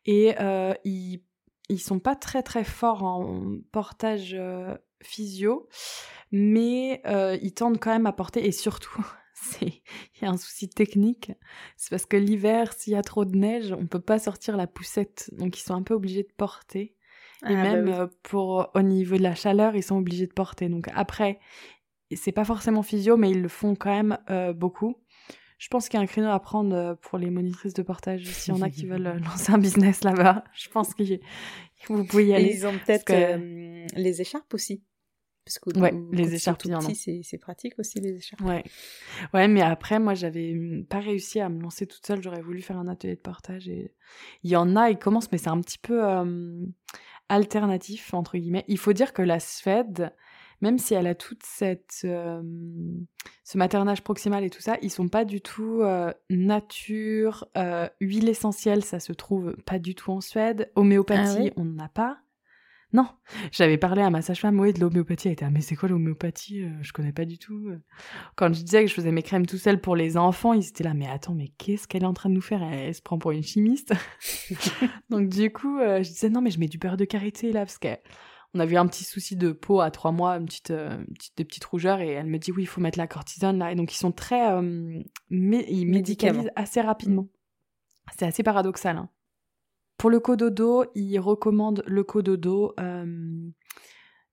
Et euh, ils... Ils sont pas très très forts en portage euh, physio, mais euh, ils tendent quand même à porter, et surtout, c'est il y a un souci technique, c'est parce que l'hiver, s'il y a trop de neige, on peut pas sortir la poussette, donc ils sont un peu obligés de porter, et ah, même bah oui. euh, pour, au niveau de la chaleur, ils sont obligés de porter, donc après, c'est pas forcément physio, mais ils le font quand même euh, beaucoup. Je pense qu'il y a un créneau à prendre pour les monitrices de portage. S'il y en a qui veulent lancer un business là-bas, je pense que vous pouvez y aller. Et ils ont peut-être que... euh, les écharpes aussi. Parce que ouais, les écharpes, il y en a. C'est, c'est pratique aussi, les écharpes. Ouais. ouais, mais après, moi, j'avais pas réussi à me lancer toute seule. J'aurais voulu faire un atelier de portage. Et... Il y en a, ils commencent, mais c'est un petit peu euh, alternatif, entre guillemets. Il faut dire que la Suède... Même si elle a toute cette euh, ce maternage proximal et tout ça, ils sont pas du tout euh, nature, euh, huile essentielle, ça se trouve pas du tout en Suède. Homéopathie, ah ouais on n'en a pas. Non, j'avais parlé à ma sage-femme, oui, de l'homéopathie, elle était ah mais c'est quoi l'homéopathie? euh, Je connais pas du tout. Quand je disais que je faisais mes crèmes tout seul pour les enfants, ils étaient là mais attends mais qu'est-ce qu'elle est en train de nous faire? Elle, elle se prend pour une chimiste. Donc du coup, euh, je disais non mais je mets du beurre de karité là parce que on avait un petit souci de peau à trois mois, une petite, une petite, des petites rougeurs, et elle me dit oui, il faut mettre la cortisone là. Et donc ils sont très, euh, mais ils médicalisent assez rapidement. C'est assez paradoxal. Hein. Pour le cododo, ils recommandent le cododo. Euh,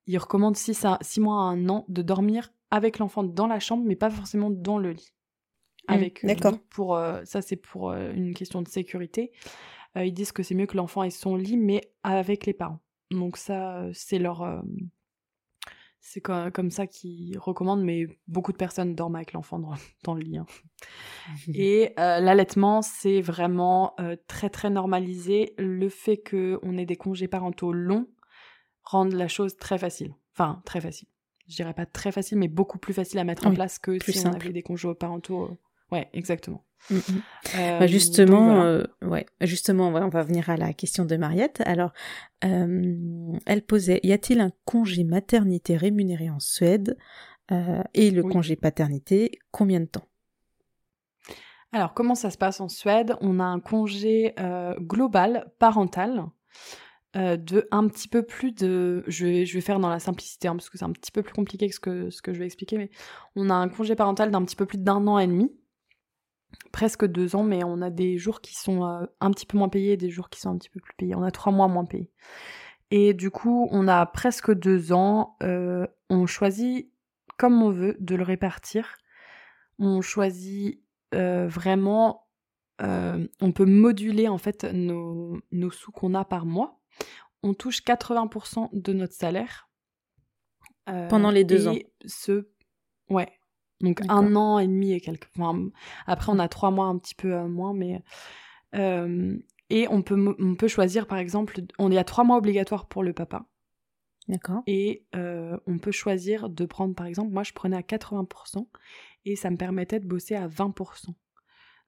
ils recommandent six, à, six mois à un an de dormir avec l'enfant dans la chambre, mais pas forcément dans le lit. Avec. Mmh, d'accord. Pour euh, ça, c'est pour euh, une question de sécurité. Euh, ils disent que c'est mieux que l'enfant ait son lit, mais avec les parents. Donc ça, c'est leur... Euh, c'est comme, comme ça qu'ils recommandent, mais beaucoup de personnes dorment avec l'enfant dans, dans le lit. Hein. Et euh, l'allaitement, c'est vraiment euh, très très normalisé. Le fait qu'on ait des congés parentaux longs rend la chose très facile. Enfin, très facile. Je dirais pas très facile, mais beaucoup plus facile à mettre oui, en place que si simple. On avait des congés parentaux... Euh... Ouais, exactement. Mmh. Euh, bah justement, voilà. euh, ouais, justement, ouais, on va venir à la question de Mariette. Alors, euh, elle posait, y a-t-il un congé maternité rémunéré en Suède euh, et le oui. congé paternité, combien de temps? Alors, comment ça se passe en Suède? On a un congé euh, global, parental, euh, de un petit peu plus de... Je vais, je vais faire dans la simplicité, hein, parce que c'est un petit peu plus compliqué que ce que, ce que je vais expliquer, mais on a un congé parental d'un petit peu plus d'un an et demi, presque deux ans, mais on a des jours qui sont euh, un petit peu moins payés et des jours qui sont un petit peu plus payés. On a trois mois moins payés. Et du coup, on a presque deux ans. Euh, on choisit comme on veut de le répartir. On choisit euh, vraiment... Euh, on peut moduler en fait nos, nos sous qu'on a par mois. On touche quatre-vingts pour cent de notre salaire. Euh, Pendant les deux et ans. Ce... Ouais. Donc d'accord. un an et demi et quelques... Enfin, après, on a trois mois un petit peu euh, moins, mais... Euh, et on peut, on peut choisir, par exemple... On est à trois mois obligatoires pour le papa. D'accord. Et euh, on peut choisir de prendre, par exemple... Moi, je prenais à quatre-vingts pour cent et ça me permettait de bosser à vingt pour cent.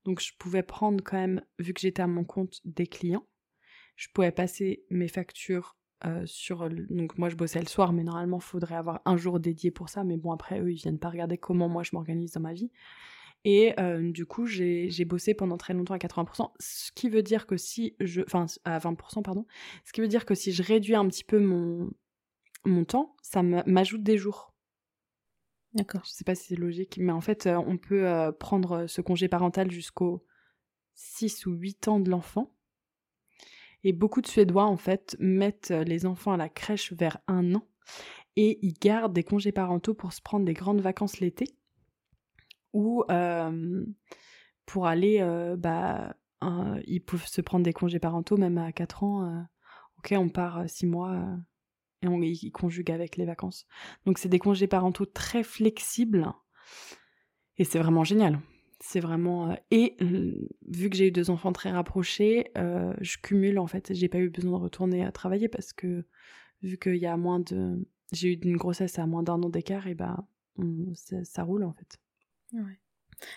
Donc, je pouvais prendre quand même, vu que j'étais à mon compte, des clients. Je pouvais passer mes factures... Euh, sur le... Donc moi je bossais le soir, mais normalement il faudrait avoir un jour dédié pour ça, mais bon après eux ils viennent pas regarder comment moi je m'organise dans ma vie, Et euh, du coup, j'ai, j'ai bossé pendant très longtemps à quatre-vingts pour cent, ce qui veut dire que si je... Enfin, à vingt pour cent, pardon. Ce qui veut dire que si je réduis un petit peu mon, mon temps, ça m'ajoute des jours. D'accord. Je sais pas si c'est logique, mais en fait, on peut euh, prendre ce congé parental jusqu'aux six ou huit ans de l'enfant. Et beaucoup de Suédois, en fait, mettent les enfants à la crèche vers un an et ils gardent des congés parentaux pour se prendre des grandes vacances l'été ou euh, pour aller... Euh, bah, un, ils peuvent se prendre des congés parentaux même à quatre ans. Euh, ok, on part six mois euh, et on y conjugue avec les vacances. Donc, c'est des congés parentaux très flexibles et c'est vraiment génial. C'est vraiment... Et vu que j'ai eu deux enfants très rapprochés, euh, je cumule en fait. J'ai pas eu besoin de retourner à travailler parce que vu qu'il y a moins de... J'ai eu une grossesse à moins d'un an d'écart et bah, on... ça, ça roule en fait. Ouais,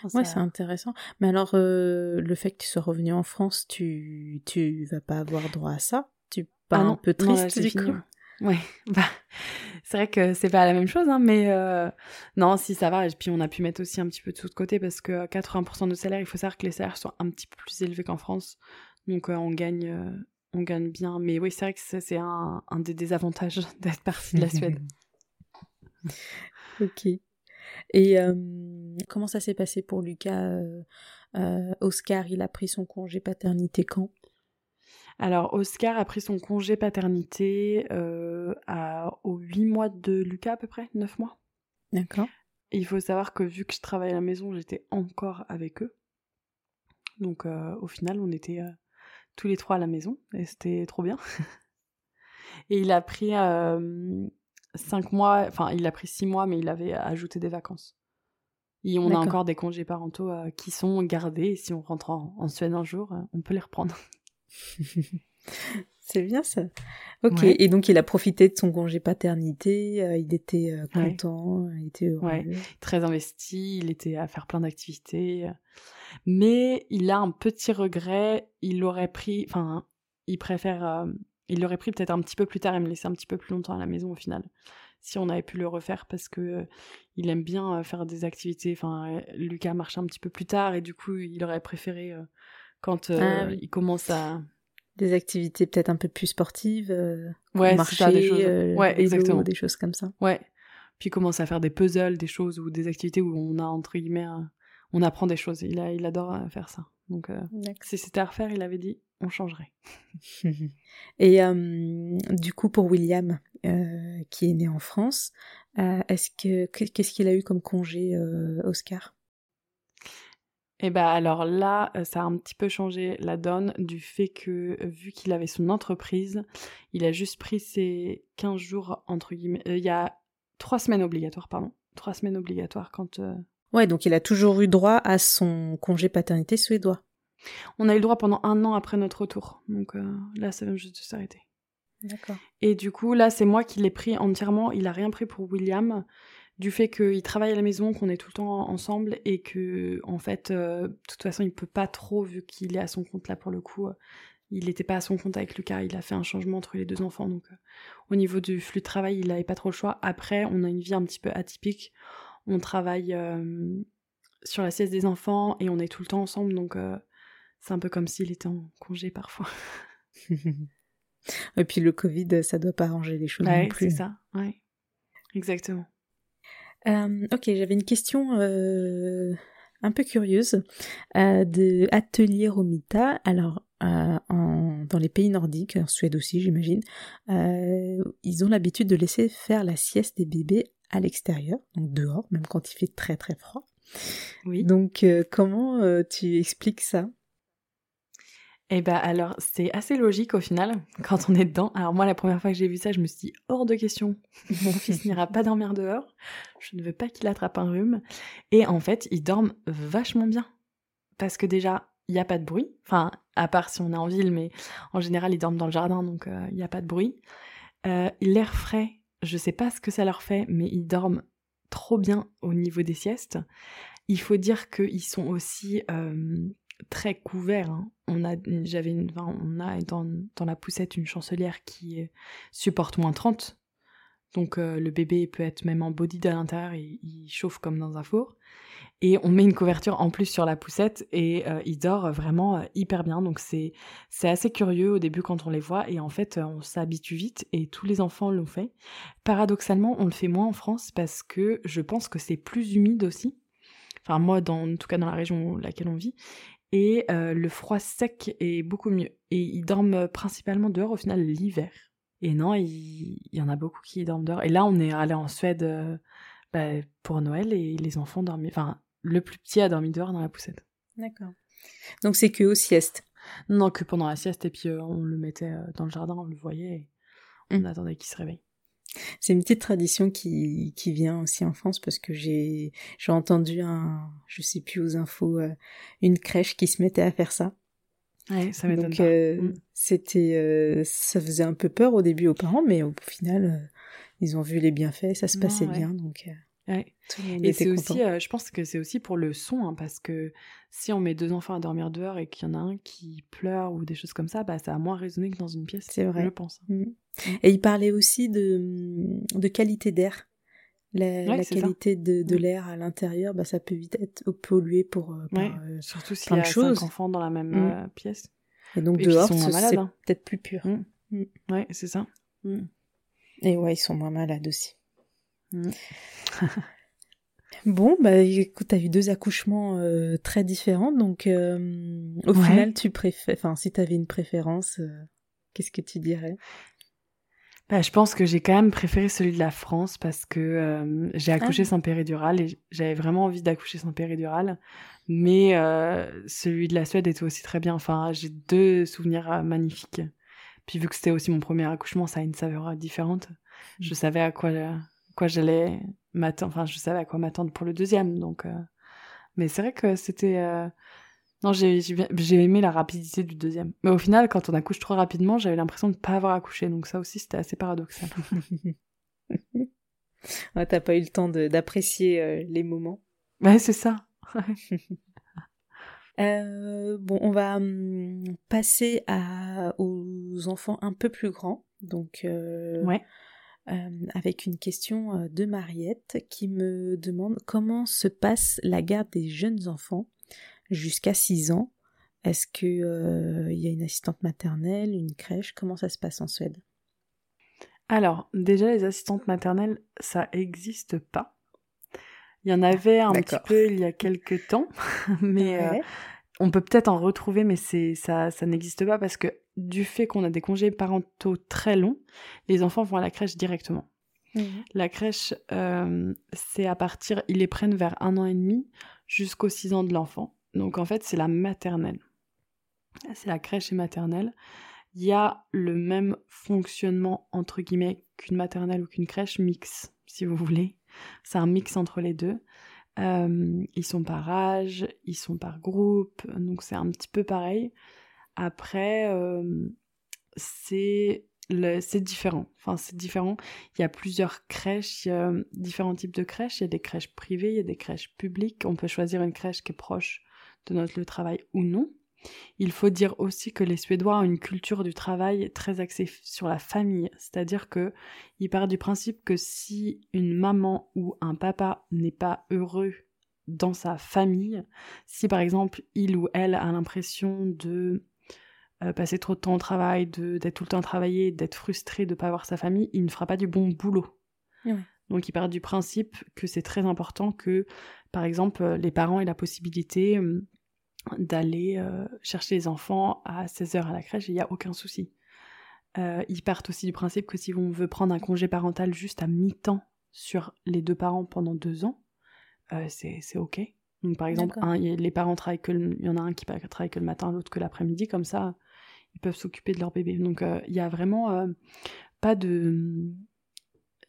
enfin, ouais ça... c'est intéressant. Mais alors, euh, le fait que tu sois revenue en France, tu tu vas pas avoir droit à ça? Tu pars ah non, un peu triste non, là, du fini. coup Ouais, bah, c'est vrai que c'est pas la même chose, hein, mais euh, non, si ça va, et puis on a pu mettre aussi un petit peu de sous de côté, parce que quatre-vingts pour cent de nos salaires, il faut savoir que les salaires sont un petit peu plus élevés qu'en France, donc euh, on gagne euh, on gagne bien, mais oui, c'est vrai que ça, c'est un, un des désavantages d'être partie de la Suède. Ok. Et euh, comment ça s'est passé pour Lucas? euh, Oscar, il a pris son congé paternité quand? Alors, Oscar a pris son congé paternité euh, à, aux huit mois de Lucas, à peu près, neuf mois. D'accord. Et il faut savoir que vu que je travaillais à la maison, j'étais encore avec eux. Donc, euh, au final, on était euh, tous les trois à la maison, et c'était trop bien. Et il a pris euh, cinq mois, enfin, il a pris six mois, mais il avait ajouté des vacances. Et on D'accord. a encore des congés parentaux euh, qui sont gardés, et si on rentre en, en Suède un jour, euh, on peut les reprendre. C'est bien ça. Ok, ouais. Et donc il a profité de son congé paternité, euh, il était euh, content, ouais. il était heureux. Ouais. Très investi, il était à faire plein d'activités. Mais il a un petit regret, il aurait pris, enfin, il préfère, euh, il l'aurait pris peut-être un petit peu plus tard et me laisser un petit peu plus longtemps à la maison au final, si on avait pu le refaire, parce que euh, il aime bien euh, faire des activités. Enfin, euh, Lucas marchait un petit peu plus tard et du coup il aurait préféré. Euh, Quand euh, ah, oui. il commence à... Des activités peut-être un peu plus sportives, euh, ouais, marcher, ça, des choses... euh, ouais, vélo, exactement. Des choses comme ça. Ouais, puis il commence à faire des puzzles, des choses ou des activités où on a, entre guillemets, euh, on apprend des choses. Il, a, il adore faire ça. Donc, euh, si c'était à refaire, il avait dit, on changerait. Et euh, du coup, pour William, euh, qui est né en France, euh, est-ce que, qu'est-ce qu'il a eu comme congé, euh, Oscar ? Et eh bien alors là, ça a un petit peu changé la donne du fait que, vu qu'il avait son entreprise, il a juste pris ses quinze jours, entre guillemets, euh, il y a trois semaines obligatoires, pardon, trois semaines obligatoires quand... Euh... Ouais, donc il a toujours eu droit à son congé paternité suédois. On a eu droit pendant un an après notre retour, donc euh, là ça vient juste de s'arrêter. D'accord. Et du coup, là c'est moi qui l'ai pris entièrement, il a rien pris pour William... Du fait qu'il travaille à la maison, qu'on est tout le temps ensemble et que, en fait, euh, de toute façon, il peut pas trop, vu qu'il est à son compte là pour le coup. Euh, il n'était pas à son compte avec Lucas, il a fait un changement entre les deux enfants. Donc, euh, au niveau du flux de travail, il n'avait pas trop le choix. Après, on a une vie un petit peu atypique. On travaille euh, sur la sieste des enfants et on est tout le temps ensemble. Donc, euh, c'est un peu comme s'il était en congé parfois. Et puis, le Covid, ça doit pas arranger les choses ouais, non plus. C'est ça, ouais. Exactement. Euh, ok, j'avais une question euh, un peu curieuse euh, de Atelier Romita. Alors, euh, en, dans les pays nordiques, en Suède aussi, j'imagine, euh, ils ont l'habitude de laisser faire la sieste des bébés à l'extérieur, donc dehors, même quand il fait très très froid. Oui. Donc, euh, comment euh, tu expliques ça ? Eh ben alors, c'est assez logique au final, quand on est dedans. Alors moi, la première fois que j'ai vu ça, je me suis dit, hors de question, mon fils n'ira pas dormir dehors, je ne veux pas qu'il attrape un rhume. Et en fait, ils dorment vachement bien, parce que déjà, il n'y a pas de bruit, enfin, à part si on est en ville, mais en général, ils dorment dans le jardin, donc il euh, n'y a pas de bruit. Euh, l'air frais, je sais pas ce que ça leur fait, mais ils dorment trop bien au niveau des siestes. Il faut dire qu'ils sont aussi... Euh, très couvert, hein. on a, j'avais une, enfin, on a dans, dans la poussette une chancelière qui supporte moins trente, Donc euh, le bébé peut être même en body à l'intérieur, il, il chauffe comme dans un four. Et on met une couverture en plus sur la poussette et euh, il dort vraiment euh, hyper bien. Donc c'est, c'est assez curieux au début quand on les voit et en fait euh, on s'habitue vite et tous les enfants l'ont fait. Paradoxalement, on le fait moins en France parce que je pense que c'est plus humide aussi. Enfin moi, dans, en tout cas dans la région dans laquelle on vit. Et euh, le froid sec est beaucoup mieux. Et ils dorment principalement dehors au final l'hiver. Et non, il, il y en a beaucoup qui dorment dehors. Et là, on est allé en Suède euh, bah, pour Noël et les enfants dormaient... Enfin, le plus petit a dormi dehors dans la poussette. D'accord. Donc, c'est que aux siestes. Non, que pendant la sieste. Et puis, euh, on le mettait euh, dans le jardin, on le voyait et on mmh. attendait qu'il se réveille. C'est une petite tradition qui, qui vient aussi en France parce que j'ai, j'ai entendu, un, je sais plus aux infos, euh, une crèche qui se mettait à faire ça. Ouais, ça m'étonne Donc, pas. Euh, mmh. c'était, euh, ça faisait un peu peur au début aux parents, mais au final, euh, ils ont vu les bienfaits, ça se passait non, ouais. bien, donc euh, ouais. tout le monde et était c'est content. Aussi, euh, je pense que c'est aussi pour le son, hein, parce que si on met deux enfants à dormir dehors et qu'il y en a un qui pleure ou des choses comme ça, bah, ça a moins résonné que dans une pièce, c'est vrai. Je pense. Mmh. Et il parlait aussi de, de qualité d'air. La, ouais, la qualité de, de l'air à l'intérieur, bah, ça peut vite être pollué pour, pour ouais, euh, surtout s'il y a cinq enfants dans la même mmh. euh, pièce. Et donc et dehors, ce, malades, c'est hein. peut-être plus pur. Mmh. Mmh. Ouais, c'est ça. Mmh. Et ouais, ils sont moins malades aussi. Mmh. Bon, bah écoute, t'as eu deux accouchements euh, très différents, donc euh, au ouais. final, tu préfères. Enfin, si t'avais une préférence, euh, qu'est-ce que tu dirais ? Bah, je pense que j'ai quand même préféré celui de la France parce que euh, j'ai accouché ah. sans péridurale et j'avais vraiment envie d'accoucher sans péridurale. Mais euh, celui de la Suède était aussi très bien. Enfin, j'ai deux souvenirs magnifiques. Puis vu que c'était aussi mon premier accouchement, ça a une saveur différente. Je savais à quoi, euh, quoi j'allais m'attendre. Enfin, je savais à quoi m'attendre pour le deuxième. Donc, euh... mais c'est vrai que c'était... Euh... Non, j'ai, j'ai, j'ai aimé la rapidité du deuxième. Mais au final, quand on accouche trop rapidement, j'avais l'impression de ne pas avoir accouché. Donc ça aussi, c'était assez paradoxal. Ouais, t'as pas eu le temps de, d'apprécier euh, les moments. Ouais, c'est ça. euh, bon, on va hum, passer à, aux enfants un peu plus grands. Donc, euh, ouais. euh, avec une question de Mariette qui me demande comment se passe la garde des jeunes enfants jusqu'à six ans, est-ce que euh, y a une assistante maternelle, une crèche ? Comment ça se passe en Suède ? Alors, déjà, les assistantes maternelles, ça n'existe pas. Il y en avait un D'accord. petit peu il y a quelques temps, mais ouais. euh, on peut peut-être en retrouver, mais c'est, ça, ça n'existe pas parce que du fait qu'on a des congés parentaux très longs, les enfants vont à la crèche directement. Mmh. La crèche, euh, c'est à partir... Ils les prennent vers un an et demi jusqu'aux six ans de l'enfant. Donc en fait, c'est la maternelle. C'est la crèche et maternelle. Il y a le même fonctionnement, entre guillemets, qu'une maternelle ou qu'une crèche, mix, si vous voulez. C'est un mix entre les deux. Euh, ils sont par âge, ils sont par groupe, donc c'est un petit peu pareil. Après, euh, c'est, le, c'est différent. Enfin, c'est différent. Il y a plusieurs crèches, il y a différents types de crèches. Il y a des crèches privées, il y a des crèches publiques. On peut choisir une crèche qui est proche de notre lieu de travail ou non. Il faut dire aussi que les Suédois ont une culture du travail très axée sur la famille, c'est-à-dire qu'ils partent du principe que si une maman ou un papa n'est pas heureux dans sa famille, si par exemple il ou elle a l'impression de euh, passer trop de temps au travail, de, d'être tout le temps à travailler, d'être frustré de ne pas avoir sa famille, il ne fera pas du bon boulot. Mmh. Donc, ils partent du principe que c'est très important que, par exemple, les parents aient la possibilité d'aller euh, chercher les enfants à seize heures à la crèche et il n'y a aucun souci. Euh, ils partent aussi du principe que si on veut prendre un congé parental juste à mi-temps sur les deux parents pendant deux ans, euh, c'est, c'est OK. Donc, par exemple, un, les parents travaillent que le, il y en a un qui travaille que le matin, l'autre que l'après-midi, comme ça, ils peuvent s'occuper de leur bébé. Donc, il euh, n'y a vraiment euh, pas de...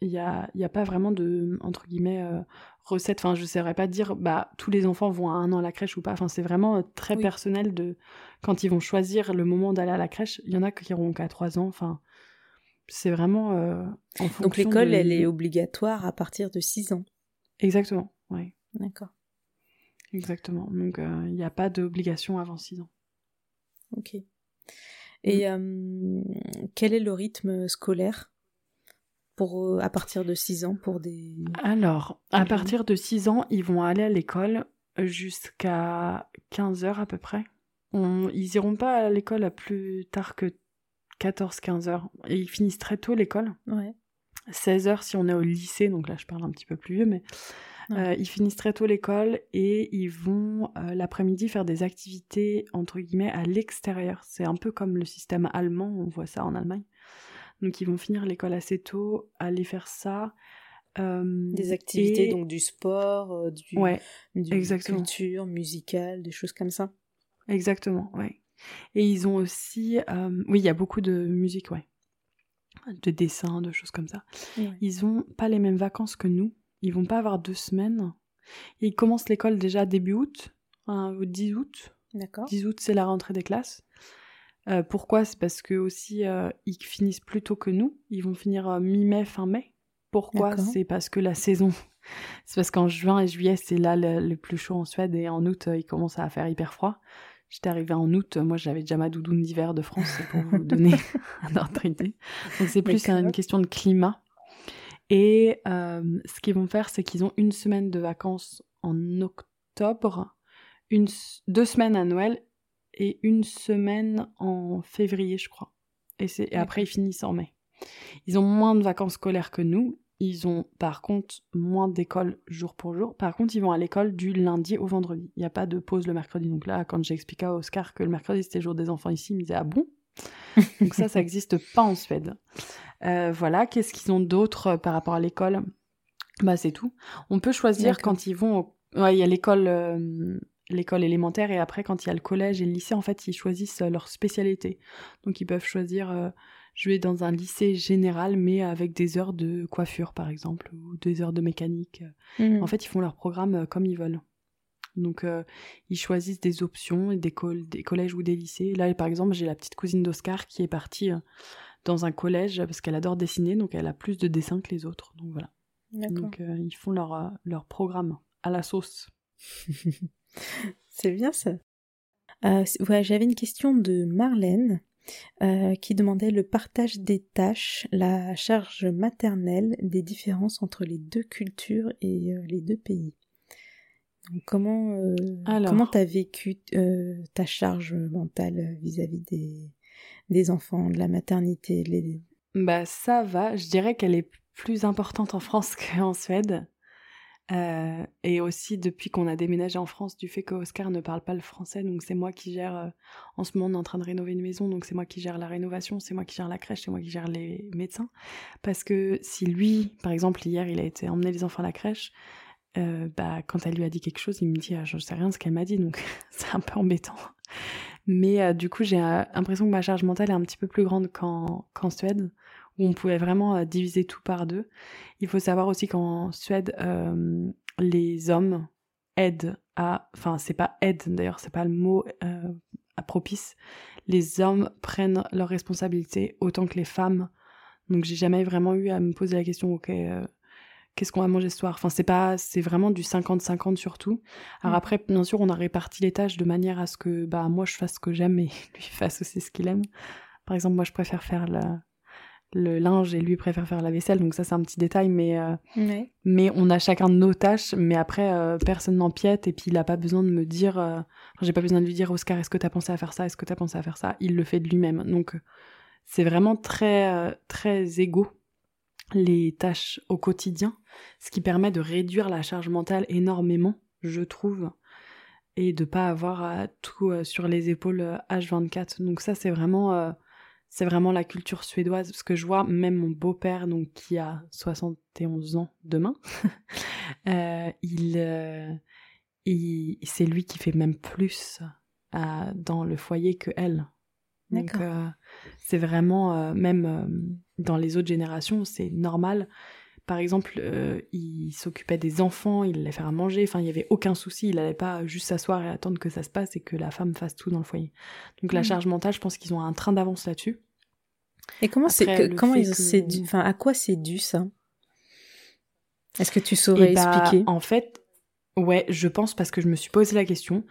Il n'y a, y a pas vraiment de, entre guillemets, euh, recette. Enfin, je ne saurais pas dire, bah, tous les enfants vont à un an à la crèche ou pas. Enfin, c'est vraiment très oui. personnel de, quand ils vont choisir le moment d'aller à la crèche. Il y en a qui iront qu'à trois ans. Enfin, c'est vraiment euh, en fonction. Donc, l'école, de... elle est obligatoire à partir de six ans. Exactement, oui. D'accord. Exactement. Donc, il euh, n'y a pas d'obligation avant six ans. Ok. Et mmh. euh, quel est le rythme scolaire pour, à partir de six ans pour des... Alors, à partir de six ans, ils vont aller à l'école jusqu'à quinze heures à peu près. On, ils iront pas à l'école à plus tard que quatorze quinze heures. Et ils finissent très tôt l'école. Ouais. seize heures si on est au lycée, donc là je parle un petit peu plus vieux, mais euh, ils finissent très tôt l'école et ils vont euh, l'après-midi faire des activités entre guillemets à l'extérieur. C'est un peu comme le système allemand, on voit ça en Allemagne. Donc ils vont finir l'école assez tôt, aller faire ça. Euh, des activités et... donc du sport, euh, du, ouais, du exactement. Culture, musicale, des choses comme ça. Exactement, ouais. Et ils ont aussi, euh, oui, il y a beaucoup de musique, ouais. De dessins, de choses comme ça. Ouais. Ils n'ont pas les mêmes vacances que nous. Ils ne vont pas avoir deux semaines. Ils commencent l'école déjà début août, hein, au dix août. D'accord. dix août, c'est la rentrée des classes. Euh, pourquoi ? C'est parce que aussi euh, ils finissent plus tôt que nous. Ils vont finir euh, mi-mai, fin mai. Pourquoi ? D'accord. C'est parce que la saison... c'est parce qu'en juin et juillet, c'est là le, le plus chaud en Suède. Et en août, euh, il commence à faire hyper froid. J'étais arrivée en août, moi j'avais déjà ma doudoune d'hiver de France pour vous donner un ordre d'idée. Donc c'est plus une question de climat. Et euh, ce qu'ils vont faire, c'est qu'ils ont une semaine de vacances en octobre, une, deux semaines à Noël et une semaine en février, je crois. Et, c'est, et après, ils finissent en mai. Ils ont moins de vacances scolaires que nous. Ils ont, par contre, moins d'école jour pour jour. Par contre, ils vont à l'école du lundi au vendredi. Il n'y a pas de pause le mercredi. Donc là, quand j'ai expliqué à Oscar que le mercredi, c'était jour des enfants ici, il me disait « Ah bon ?» Donc ça, ça n'existe pas en Suède. Euh, voilà, qu'est-ce qu'ils ont d'autre par rapport à l'école ? Bah, c'est tout. On peut choisir D'accord. quand ils vont... Au... Ouais, il y a l'école, euh, l'école élémentaire et après, quand il y a le collège et le lycée, en fait, ils choisissent leur spécialité. Donc ils peuvent choisir... Euh, Je vais dans un lycée général, mais avec des heures de coiffure, par exemple, ou des heures de mécanique. Mmh. En fait, ils font leur programme comme ils veulent. Donc, euh, ils choisissent des options, des, coll- des collèges ou des lycées. Là, par exemple, j'ai la petite cousine d'Oscar qui est partie euh, dans un collège parce qu'elle adore dessiner, donc elle a plus de dessins que les autres. Donc, voilà. D'accord. Donc, euh, ils font leur, euh, leur programme à la sauce. C'est bien, ça. Euh, ouais, j'avais une question de Marlène. Euh, qui demandait le partage des tâches, la charge maternelle, des différences entre les deux cultures et euh, les deux pays. Donc comment euh, Alors, comment t'as vécu euh, ta charge mentale vis-à-vis des des enfants, de la maternité, les... Bah ça va, je dirais qu'elle est plus importante en France qu'en Suède. Euh, et aussi depuis qu'on a déménagé en France, du fait qu'Oscar ne parle pas le français, donc c'est moi qui gère, euh, en ce moment on est en train de rénover une maison, donc c'est moi qui gère la rénovation, c'est moi qui gère la crèche, c'est moi qui gère les médecins, parce que si lui, par exemple hier il a été emmener les enfants à la crèche, euh, bah, quand elle lui a dit quelque chose, il me dit ah, je sais rien de ce qu'elle m'a dit, donc c'est un peu embêtant, mais euh, du coup j'ai euh, l'impression que ma charge mentale est un petit peu plus grande qu'en, qu'en Suède, où on pouvait vraiment euh, diviser tout par deux. Il faut savoir aussi qu'en Suède, euh, les hommes aident à... Enfin, c'est pas aide, d'ailleurs, c'est pas le mot euh, à propice. Les hommes prennent leurs responsabilités autant que les femmes. Donc, j'ai jamais vraiment eu à me poser la question, ok, euh, qu'est-ce qu'on va manger ce soir ? Enfin, c'est pas... C'est vraiment du cinquante cinquante surtout. Alors mmh. après, bien sûr, on a réparti les tâches de manière à ce que, bah, moi, je fasse ce que j'aime et lui fasse aussi ce qu'il aime. Par exemple, moi, je préfère faire la... le linge et lui préfère faire la vaisselle, donc ça c'est un petit détail, mais euh, ouais. mais on a chacun nos tâches, mais après euh, personne n'empiète, et puis il a pas besoin de me dire euh, j'ai pas besoin de lui dire Oscar est-ce que t'as pensé à faire ça, est-ce que t'as pensé à faire ça, il le fait de lui-même, donc c'est vraiment très euh, très égaux les tâches au quotidien, ce qui permet de réduire la charge mentale énormément je trouve, et de pas avoir euh, tout euh, sur les épaules euh, H vingt-quatre, donc ça c'est vraiment euh, c'est vraiment la culture suédoise, parce que je vois même mon beau-père, donc, qui a soixante et onze ans demain, euh, il, euh, il, c'est lui qui fait même plus euh, dans le foyer que elle. Donc, euh, c'est vraiment, euh, même euh, dans les autres générations, c'est normal. Par exemple, euh, il s'occupait des enfants, il les faisait à manger, enfin, il n'y avait aucun souci, il n'allait pas juste s'asseoir et attendre que ça se passe et que la femme fasse tout dans le foyer. Donc, mmh. la charge mentale, je pense qu'ils ont un train d'avance là-dessus. Et comment Après, c'est, que, comment ils ont, que... c'est dû, enfin, à quoi c'est dû ça ? Est-ce que tu saurais et expliquer ? Bah, en fait, Ouais, je pense, parce que je me suis posé la question.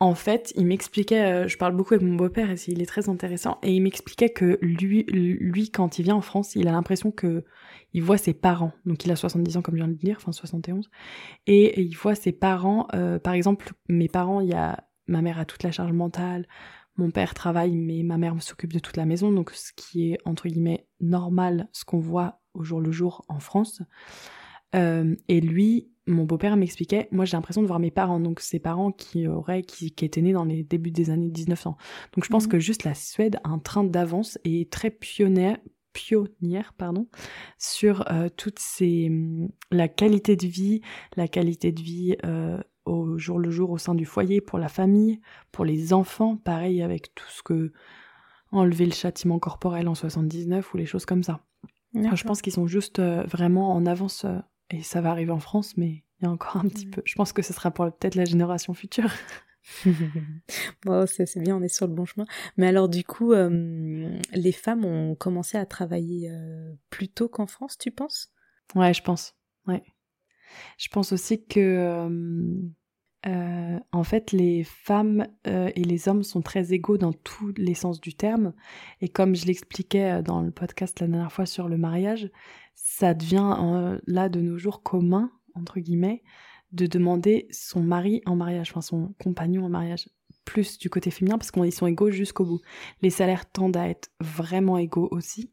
En fait, il m'expliquait, euh, je parle beaucoup avec mon beau-père, et il est très intéressant, et il m'expliquait que lui, lui, quand il vient en France, il a l'impression que il voit ses parents, donc il a soixante-dix ans comme je viens de le dire, enfin soixante et onze, et il voit ses parents, euh, par exemple, mes parents, il y a, ma mère a toute la charge mentale, mon père travaille, mais ma mère s'occupe de toute la maison, donc ce qui est, entre guillemets, normal, ce qu'on voit au jour le jour en France, euh, et lui... Mon beau-père m'expliquait, moi j'ai l'impression de voir mes parents, donc ses parents qui auraient, qui, qui étaient nés dans les débuts des années dix-neuf cents. Donc je pense mmh. que juste la Suède a un train d'avance et est très pionnière, pionnière pardon, sur euh, toutes ces, la qualité de vie, la qualité de vie euh, au jour le jour au sein du foyer, pour la famille, pour les enfants, pareil avec tout ce que enlever le châtiment corporel en soixante-dix-neuf ou les choses comme ça. Alors, je pense qu'ils sont juste euh, vraiment en avance. Euh, Et ça va arriver en France, mais il y a encore un petit mmh. peu. Je pense que ce sera pour peut-être la génération future. Bon, c'est, c'est bien, on est sur le bon chemin. Mais alors du coup, euh, les femmes ont commencé à travailler euh, plus tôt qu'en France, tu penses ? Ouais, je pense. Ouais. Je pense aussi que, euh, euh, en fait, les femmes euh, et les hommes sont très égaux dans tous les sens du terme. Et comme je l'expliquais dans le podcast la dernière fois sur le mariage, ça devient euh, là de nos jours commun, entre guillemets, de demander son mari en mariage, enfin son compagnon en mariage, plus du côté féminin, parce qu'ils sont égaux jusqu'au bout. Les salaires tendent à être vraiment égaux aussi,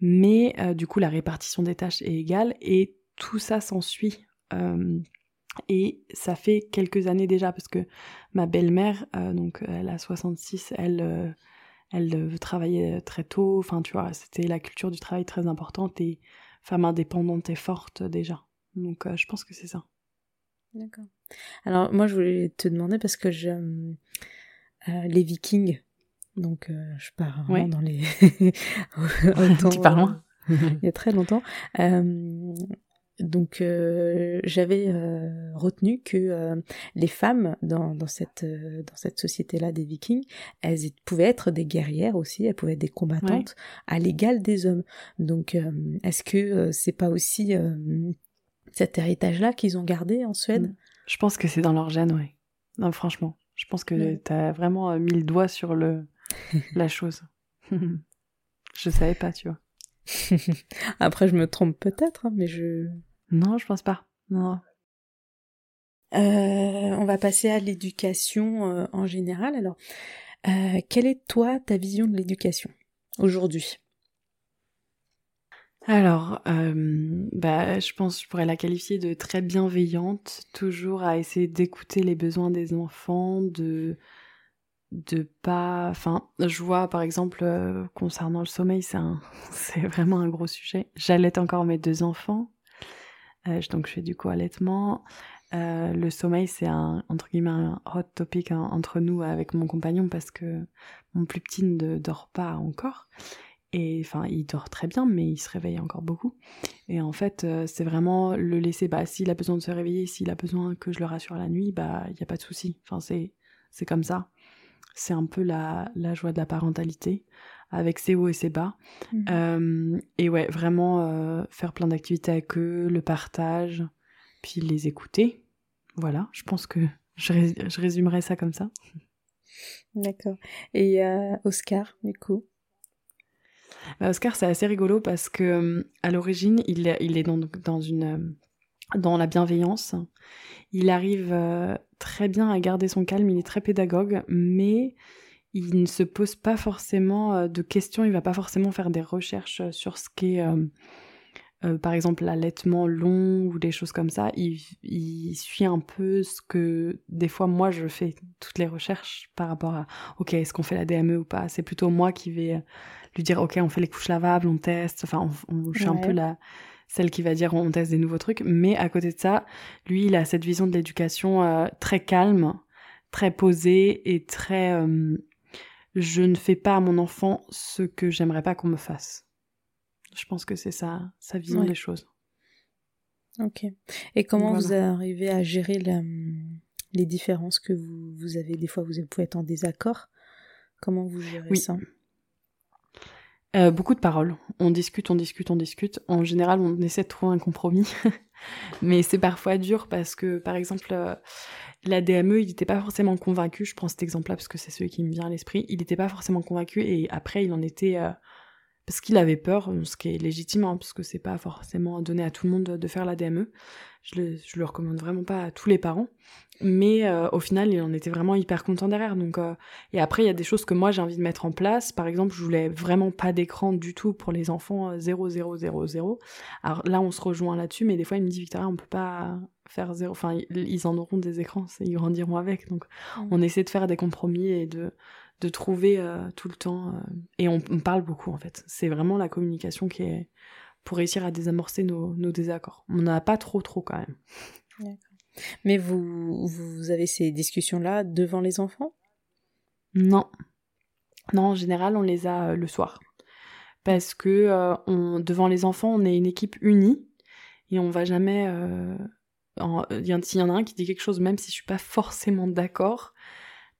mais euh, du coup la répartition des tâches est égale, et tout ça s'ensuit. Euh, et ça fait quelques années déjà, parce que ma belle-mère, euh, donc elle a soixante-six, elle... Euh, elle travaillait très tôt, enfin tu vois, c'était la culture du travail très importante et femme indépendante et forte déjà. Donc euh, je pense que c'est ça. D'accord. Alors moi je voulais te demander parce que je, euh, les Vikings, donc euh, je pars vraiment ouais. dans les... Autant, tu pars loin. Il y a très longtemps. Euh, donc euh, j'avais euh, retenu que euh, les femmes dans, dans, cette, euh, dans cette société-là des Vikings, elles étaient, pouvaient être des guerrières aussi, elles pouvaient être des combattantes ouais. à l'égal des hommes. Donc euh, est-ce que euh, c'est pas aussi euh, cet héritage-là qu'ils ont gardé en Suède ? Je pense que c'est dans leur gène, oui. Non, franchement, je pense que ouais. t'as vraiment mis le doigt sur le, la chose. Je savais pas, tu vois. Après je me trompe peut-être, mais je... Non, je pense pas. Non. Euh, on va passer à l'éducation euh, en général. Alors, euh, quelle est toi ta vision de l'éducation aujourd'hui ? Alors, euh, bah, je pense que je pourrais la qualifier de très bienveillante, toujours à essayer d'écouter les besoins des enfants, de de pas... Enfin, je vois, par exemple, euh, concernant le sommeil, c'est, un... c'est vraiment un gros sujet. J'allaite encore mes deux enfants, euh, donc je fais du co-allaitement. Euh, le sommeil, c'est un, entre guillemets, un hot topic hein, entre nous avec mon compagnon, parce que mon plus petit ne dort pas encore. Et enfin, il dort très bien, mais il se réveille encore beaucoup. Et en fait, euh, c'est vraiment le laisser... Bah, s'il a besoin de se réveiller, s'il a besoin que je le rassure la nuit, bah, il n'y a pas de souci. Enfin, c'est, c'est comme ça. C'est un peu la, la joie de la parentalité, avec ses hauts et ses bas. Mmh. Euh, et ouais, vraiment euh, faire plein d'activités avec eux, le partage, puis les écouter. Voilà, je pense que je, ré- je résumerai ça comme ça. D'accord. Et euh, Oscar, du coup ? Bah, Oscar, c'est assez rigolo parce que euh, à l'origine, il est, il est dans, dans une... Euh, dans la bienveillance. Il arrive euh, très bien à garder son calme, il est très pédagogue, mais il ne se pose pas forcément euh, de questions, il va pas forcément faire des recherches sur ce qu'est, euh, euh, par exemple, l'allaitement long ou des choses comme ça. Il, il suit un peu ce que, des fois, moi, je fais toutes les recherches par rapport à, ok, est-ce qu'on fait la D M E ou pas ? C'est plutôt moi qui vais lui dire, ok, on fait les couches lavables, on teste, enfin, on, on, je suis ouais. un peu la... celle qui va dire on teste des nouveaux trucs, mais à côté de ça, lui, il a cette vision de l'éducation euh, très calme, très posée et très euh, je ne fais pas à mon enfant ce que j'aimerais pas qu'on me fasse. Je pense que c'est ça, sa vision ouais. des choses. Ok. Et comment voilà. vous arrivez à gérer la, les différences que vous, vous avez ? Des fois, vous pouvez être en désaccord. Comment vous gérez oui. ça ? Euh, beaucoup de paroles. On discute, on discute, on discute. En général, on essaie de trouver un compromis. Mais c'est parfois dur parce que, par exemple, euh, la D M E, il n'était pas forcément convaincu. Je prends cet exemple-là parce que c'est celui qui me vient à l'esprit. Il n'était pas forcément convaincu et après, il en était... Euh, parce qu'il avait peur, ce qui est légitime, hein, parce que c'est pas forcément donné à tout le monde de faire la D M E. Je le, je le recommande vraiment pas à tous les parents. Mais euh, au final, il en était vraiment hyper content derrière. Donc, euh, et après, il y a des choses que moi, j'ai envie de mettre en place. Par exemple, je voulais vraiment pas d'écran du tout pour les enfants zéro zéro zéro zéro. Alors là, on se rejoint là-dessus, mais des fois, il me dit, Victoria, on peut pas faire zéro. Enfin, ils en auront des écrans, ils grandiront avec. Donc, on essaie de faire des compromis et de... de trouver euh, tout le temps, euh, et on, on parle beaucoup en fait, c'est vraiment la communication qui est pour réussir à désamorcer nos, nos désaccords, on n'en a pas trop trop quand même. D'accord. Mais vous, vous avez ces discussions-là devant les enfants ? Non, non en général on les a euh, le soir, parce que euh, on, devant les enfants on est une équipe unie, et on va jamais, euh, en, y en, s'il y en a un qui dit quelque chose même si je suis pas forcément d'accord,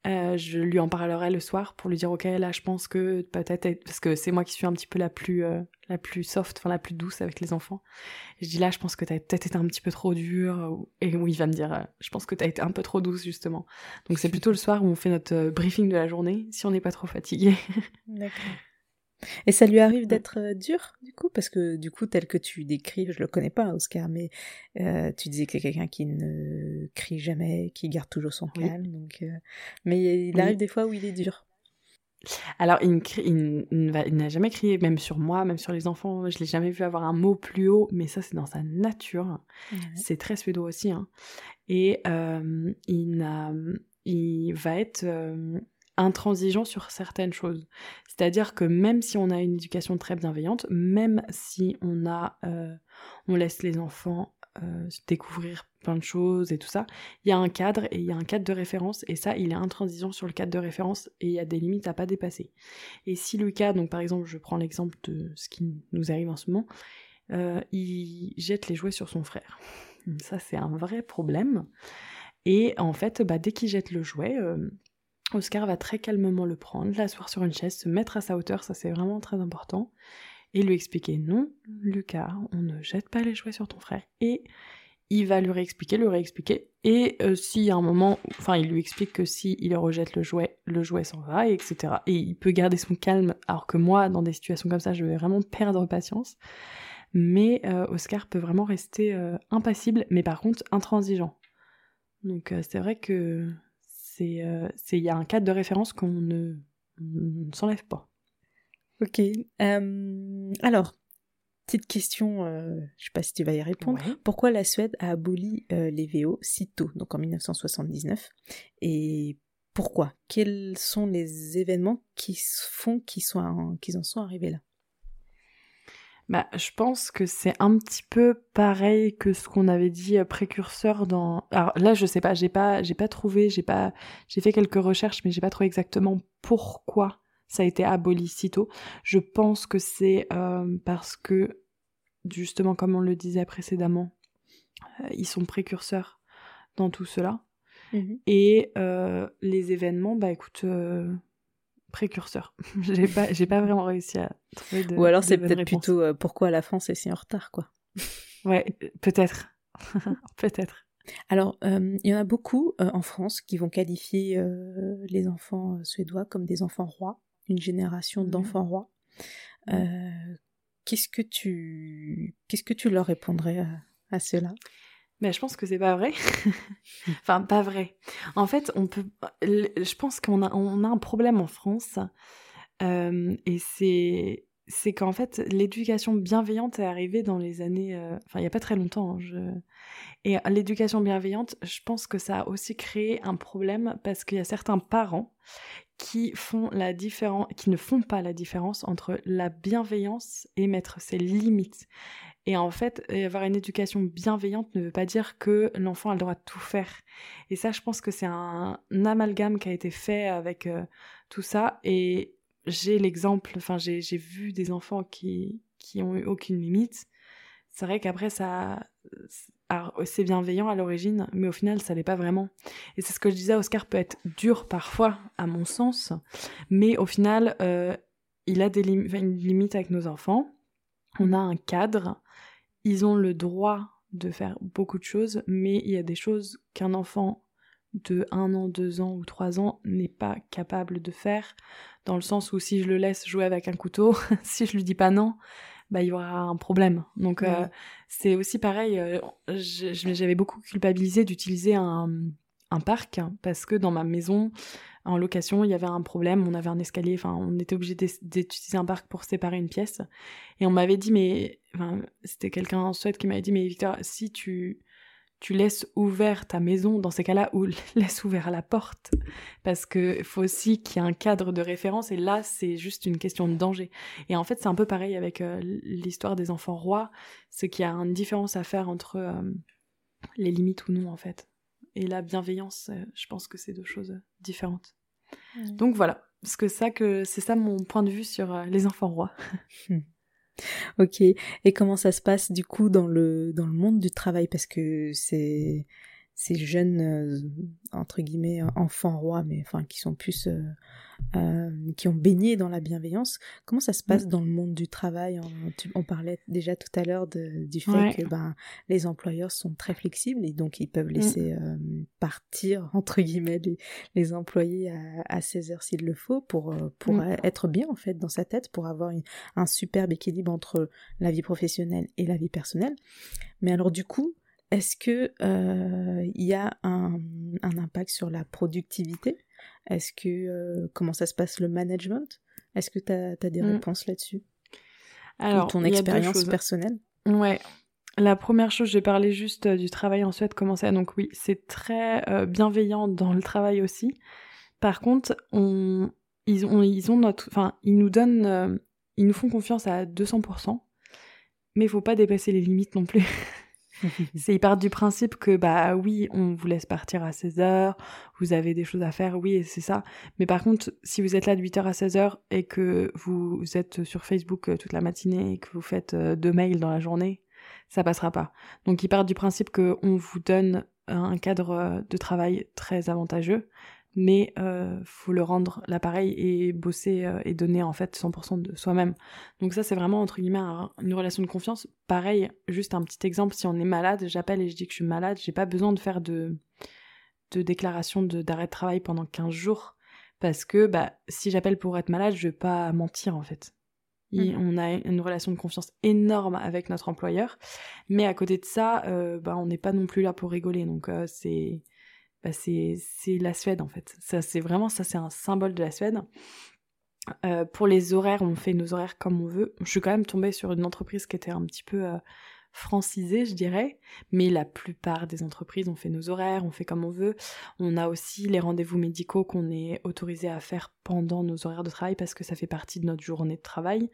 Euh, je lui en parlerai le soir pour lui dire ok là je pense que peut-être, parce que c'est moi qui suis un petit peu la plus euh, la plus soft, enfin la plus douce avec les enfants, et je dis là je pense que t'as peut-être été un petit peu trop dure, et oui il va me dire euh, je pense que t'as été un peu trop douce justement, donc c'est plutôt le soir où on fait notre euh, briefing de la journée si on n'est pas trop fatigué. D'accord. Et ça lui arrive d'être euh, dur du coup, parce que du coup tel que tu décris, je le connais pas Oscar, mais euh, tu disais que c'est quelqu'un qui ne crie jamais, qui garde toujours son calme, oui. donc, euh, mais il arrive oui. des fois où il est dur. Alors il, ne crie, il, ne va, il n'a jamais crié, même sur moi, même sur les enfants, je l'ai jamais vu avoir un mot plus haut, mais ça c'est dans sa nature, mmh. c'est très suédois aussi, hein. et euh, il, n'a, il va être... Euh, intransigeant sur certaines choses. C'est-à-dire que même si on a une éducation très bienveillante, même si on a, euh, on laisse les enfants euh, découvrir plein de choses et tout ça, il y a un cadre et il y a un cadre de référence, et ça, il est intransigeant sur le cadre de référence et il y a des limites à pas dépasser. Et si Lucas, donc par exemple, je prends l'exemple de ce qui nous arrive en ce moment, euh, il jette les jouets sur son frère. Ça, c'est un vrai problème. Et en fait, bah, dès qu'il jette le jouet... Euh, Oscar va très calmement le prendre, l'asseoir sur une chaise, se mettre à sa hauteur, ça c'est vraiment très important, et lui expliquer « Non, Lucas, on ne jette pas les jouets sur ton frère ». Et il va lui réexpliquer, lui réexpliquer, et euh, s'il y a un moment, enfin il lui explique que s'il rejette le jouet, le jouet s'en va, et et cetera. Et il peut garder son calme, alors que moi, dans des situations comme ça, je vais vraiment perdre patience. Mais euh, Oscar peut vraiment rester euh, impassible, mais par contre intransigeant. Donc euh, c'est vrai que... C'est, euh, c'est, y a un cadre de référence qu'on ne, ne s'enlève pas. Ok. Euh, alors, petite question, euh, je ne sais pas si tu vas y répondre. Ouais. Pourquoi la Suède a aboli euh, les V O si tôt, donc en dix-neuf cent soixante-dix-neuf ? Et pourquoi ? Quels sont les événements qui font qu'ils, soient, qu'ils en sont arrivés là ? Bah, je pense que c'est un petit peu pareil que ce qu'on avait dit précurseur dans... Alors là, je sais pas, j'ai pas, j'ai pas trouvé, j'ai pas, j'ai fait quelques recherches, mais j'ai pas trouvé exactement pourquoi ça a été aboli si tôt. Je pense que c'est euh, parce que, justement, comme on le disait précédemment, euh, ils sont précurseurs dans tout cela. Mmh. Et euh, les événements, bah écoute... Euh... précurseur. j'ai pas j'ai pas vraiment réussi à trouver de Ou alors de c'est peut-être réponse. Plutôt euh, pourquoi la France est si en retard quoi. Ouais, peut-être. peut-être. Alors, euh, il y en a beaucoup euh, en France qui vont qualifier euh, les enfants euh, suédois comme des enfants rois, une génération d'enfants rois. Euh, qu'est-ce que tu qu'est-ce que tu leur répondrais à, à ceux-là ? Ben, je pense que c'est pas vrai. Enfin, pas vrai. En fait, on peut... je pense qu'on a, on a un problème en France. Euh, et c'est... c'est qu'en fait, l'éducation bienveillante est arrivée dans les années... Euh... Enfin, il n'y a pas très longtemps. Hein, je... Et l'éducation bienveillante, je pense que ça a aussi créé un problème parce qu'il y a certains parents qui, font la différen... qui ne font pas la différence entre la bienveillance et mettre ses limites. Et en fait, avoir une éducation bienveillante ne veut pas dire que l'enfant a le droit de tout faire. Et ça, je pense que c'est un amalgame qui a été fait avec euh, tout ça. Et j'ai l'exemple, enfin, j'ai, j'ai vu des enfants qui, qui ont eu aucune limite. C'est vrai qu'après, ça, c'est bienveillant à l'origine, mais au final, ça l'est pas vraiment. Et c'est ce que je disais, Oscar peut être dur parfois, à mon sens, mais au final... Euh, il a des lim- enfin, une limite avec nos enfants. On a un cadre. Ils ont le droit de faire beaucoup de choses, mais il y a des choses qu'un enfant de un an, deux ans ou trois ans n'est pas capable de faire, dans le sens où si je le laisse jouer avec un couteau, si je lui dis pas non, bah il y aura un problème. Donc ouais. euh, c'est aussi pareil, euh, je, j'avais beaucoup culpabilisé d'utiliser un, un parc, parce que dans ma maison, en location, il y avait un problème, on avait un escalier, enfin on était obligé d'utiliser un parc pour séparer une pièce, et on m'avait dit, mais, enfin c'était quelqu'un en Suède qui m'avait dit, mais Victor, si tu... tu laisses ouvert ta maison, dans ces cas-là, ou laisse ouvert la porte, parce qu'il faut aussi qu'il y ait un cadre de référence, et là, c'est juste une question de danger. Et en fait, c'est un peu pareil avec euh, l'histoire des enfants rois, c'est qu'il y a une différence à faire entre euh, les limites ou non, en fait. Et la bienveillance, euh, je pense que c'est deux choses différentes. Mmh. Donc voilà, parce que, ça que c'est ça mon point de vue sur euh, les enfants rois. Ok, et comment ça se passe du coup dans le, dans le monde du travail, parce que ces, ces jeunes, euh, entre guillemets, enfants rois, mais enfin qui sont plus, euh, euh, qui ont baigné dans la bienveillance, comment ça se passe dans le monde du travail? on, tu, on parlait déjà tout à l'heure de, du fait ouais. que ben, les employeurs sont très flexibles et donc ils peuvent laisser euh, partir, entre guillemets, les, les employés à, à seize heures s'il le faut, pour, pour mm. être bien en fait dans sa tête, pour avoir une, un superbe équilibre entre la vie professionnelle et la vie personnelle. Mais alors du coup, est-ce qu'il euh, y a un, un impact sur la productivité? Est-ce que, euh, comment ça se passe le management? Est-ce que tu as des réponses mmh. là-dessus? Alors, ou ton expérience personnelle? Ouais. La première chose, j'ai parlé juste euh, du travail en Suède, comment ça... Donc oui, c'est très euh, bienveillant dans le travail aussi. Par contre, on, ils, on, ils, ont notre, enfin, ils nous donnent... Euh, ils nous font confiance à deux cents pour cent, mais il ne faut pas dépasser les limites non plus. C'est, ils partent du principe que bah oui, on vous laisse partir à seize heures, vous avez des choses à faire, oui, et c'est ça, mais par contre si vous êtes là de huit heures à seize heures et que vous êtes sur Facebook toute la matinée et que vous faites deux mails dans la journée, ça passera pas. Donc ils partent du principe qu'on vous donne un cadre de travail très avantageux, mais euh, faut le rendre l'appareil et bosser euh, et donner en fait cent pour cent de soi-même. Donc ça, c'est vraiment entre guillemets un, une relation de confiance. Pareil, juste un petit exemple, si on est malade, j'appelle et je dis que je suis malade, j'ai pas besoin de faire de, de déclaration de, d'arrêt de travail pendant quinze jours, parce que bah, si j'appelle pour être malade, je vais pas mentir en fait. Et on a une relation de confiance énorme avec notre employeur, mais à côté de ça, euh, bah, on n'est pas non plus là pour rigoler, donc euh, c'est... Bah c'est, c'est la Suède en fait, ça, c'est vraiment ça, c'est un symbole de la Suède. Euh, pour les horaires, on fait nos horaires comme on veut. Je suis quand même tombée sur une entreprise qui était un petit peu euh, francisée, je dirais, mais la plupart des entreprises, on fait nos horaires, on fait comme on veut. On a aussi les rendez-vous médicaux qu'on est autorisé à faire pendant nos horaires de travail, parce que ça fait partie de notre journée de travail.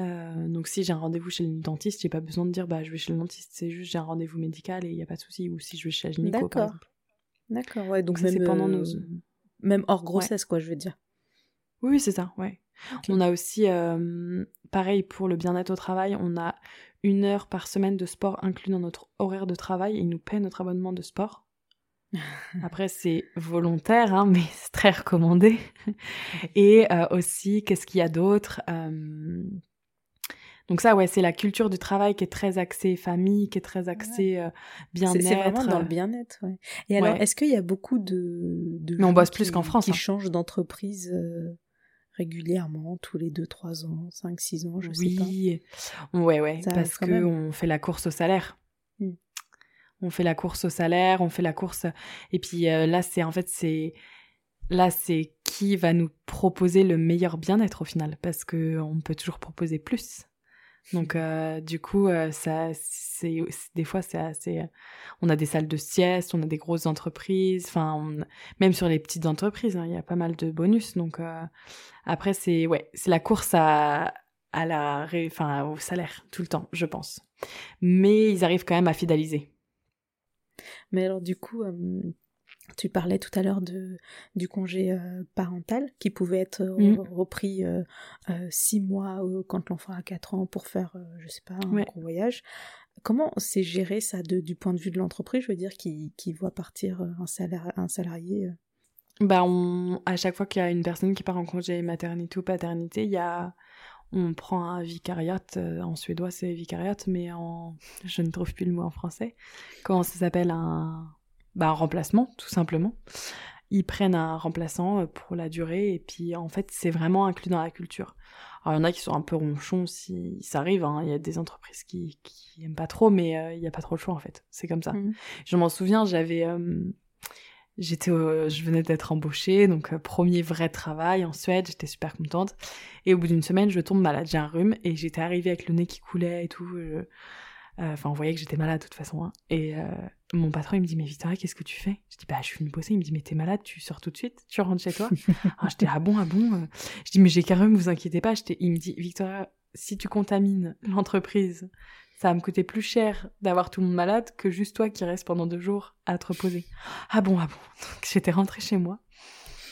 Euh, donc si j'ai un rendez-vous chez le dentiste, j'ai pas besoin de dire bah je vais chez le dentiste, c'est juste j'ai un rendez-vous médical et il y a pas de souci. Ou si je vais chez la gynéco, par exemple. D'accord, ouais, donc, donc même, c'est pendant nos... même hors grossesse, ouais. quoi, je veux dire. Oui, c'est ça, ouais. Okay. On a aussi, euh, pareil, pour le bien-être au travail, on a une heure par semaine de sport inclus dans notre horaire de travail, et ils nous paient notre abonnement de sport. Après, c'est volontaire, hein, mais c'est très recommandé. Et euh, aussi, qu'est-ce qu'il y a d'autre euh... Donc ça, ouais, c'est la culture du travail qui est très axée famille, qui est très axée euh, bien-être. C'est, c'est vraiment dans le bien-être, ouais. Et alors, ouais. est-ce qu'il y a beaucoup de, de Mais on bosse plus qui, qu'en France, qui hein. changent d'entreprise euh, régulièrement, tous les deux, trois ans, cinq, six ans, je oui. sais pas. Oui, ouais, ouais, ça parce qu'on fait la course au salaire. Mmh. On fait la course au salaire, on fait la course... Et puis euh, là, c'est en fait, c'est... Là, c'est qui va nous proposer le meilleur bien-être au final, parce qu'on peut toujours proposer plus. Donc euh, du coup, euh, ça, c'est, c'est, des fois, c'est assez... Euh, on a des salles de sieste, on a des grosses entreprises, enfin, on, même sur les petites entreprises, hein, y a pas mal de bonus. Donc euh, après, c'est, ouais, c'est la course à, à la, ré, enfin, au salaire tout le temps, je pense. Mais ils arrivent quand même à fidéliser. Mais alors du coup... Euh... Tu parlais tout à l'heure de, du congé euh, parental qui pouvait être euh, mmh. repris euh, euh, six mois euh, quand l'enfant a quatre ans pour faire, euh, je sais pas, un ouais. gros voyage. Comment c'est géré ça de, du point de vue de l'entreprise, je veux dire, qui, qui voit partir un, salari- un salarié euh, bah on, à chaque fois qu'il y a une personne qui part en congé maternité ou paternité, il y a, on prend un vicariat, en suédois c'est vicariat, mais en, je ne trouve plus le mot en français, comment ça s'appelle, un, bah un remplacement tout simplement. Ils prennent un remplaçant pour la durée et puis en fait c'est vraiment inclus dans la culture. Alors il y en a qui sont un peu ronchons, si ça arrive, hein. Il y a des entreprises qui, qui aiment pas trop, mais euh, il n'y a pas trop le choix en fait, c'est comme ça. Mmh. Je m'en souviens, j'avais... Euh, J'étais, euh, je venais d'être embauchée, donc euh, premier vrai travail en Suède, j'étais super contente. Et au bout d'une semaine, je tombe malade, j'ai un rhume, et j'étais arrivée avec le nez qui coulait et tout. Je... Enfin, euh, on voyait que j'étais malade de toute façon. Hein. Et euh, mon patron, il me dit « Mais Victoria, qu'est-ce que tu fais ?» Je dis « Bah, je suis venue bosser. » Il me dit « Mais t'es malade, tu sors tout de suite, tu rentres chez toi. » Alors, j'étais « Ah bon, ah bon ?» Je dis « Mais j'ai qu'un rhume, vous inquiétez pas. » Il me dit « Victoria, si tu contamines l'entreprise, ça va me coûter plus cher d'avoir tout le monde malade que juste toi qui restes pendant deux jours à te reposer. » Ah bon, ah bon. Donc j'étais rentrée chez moi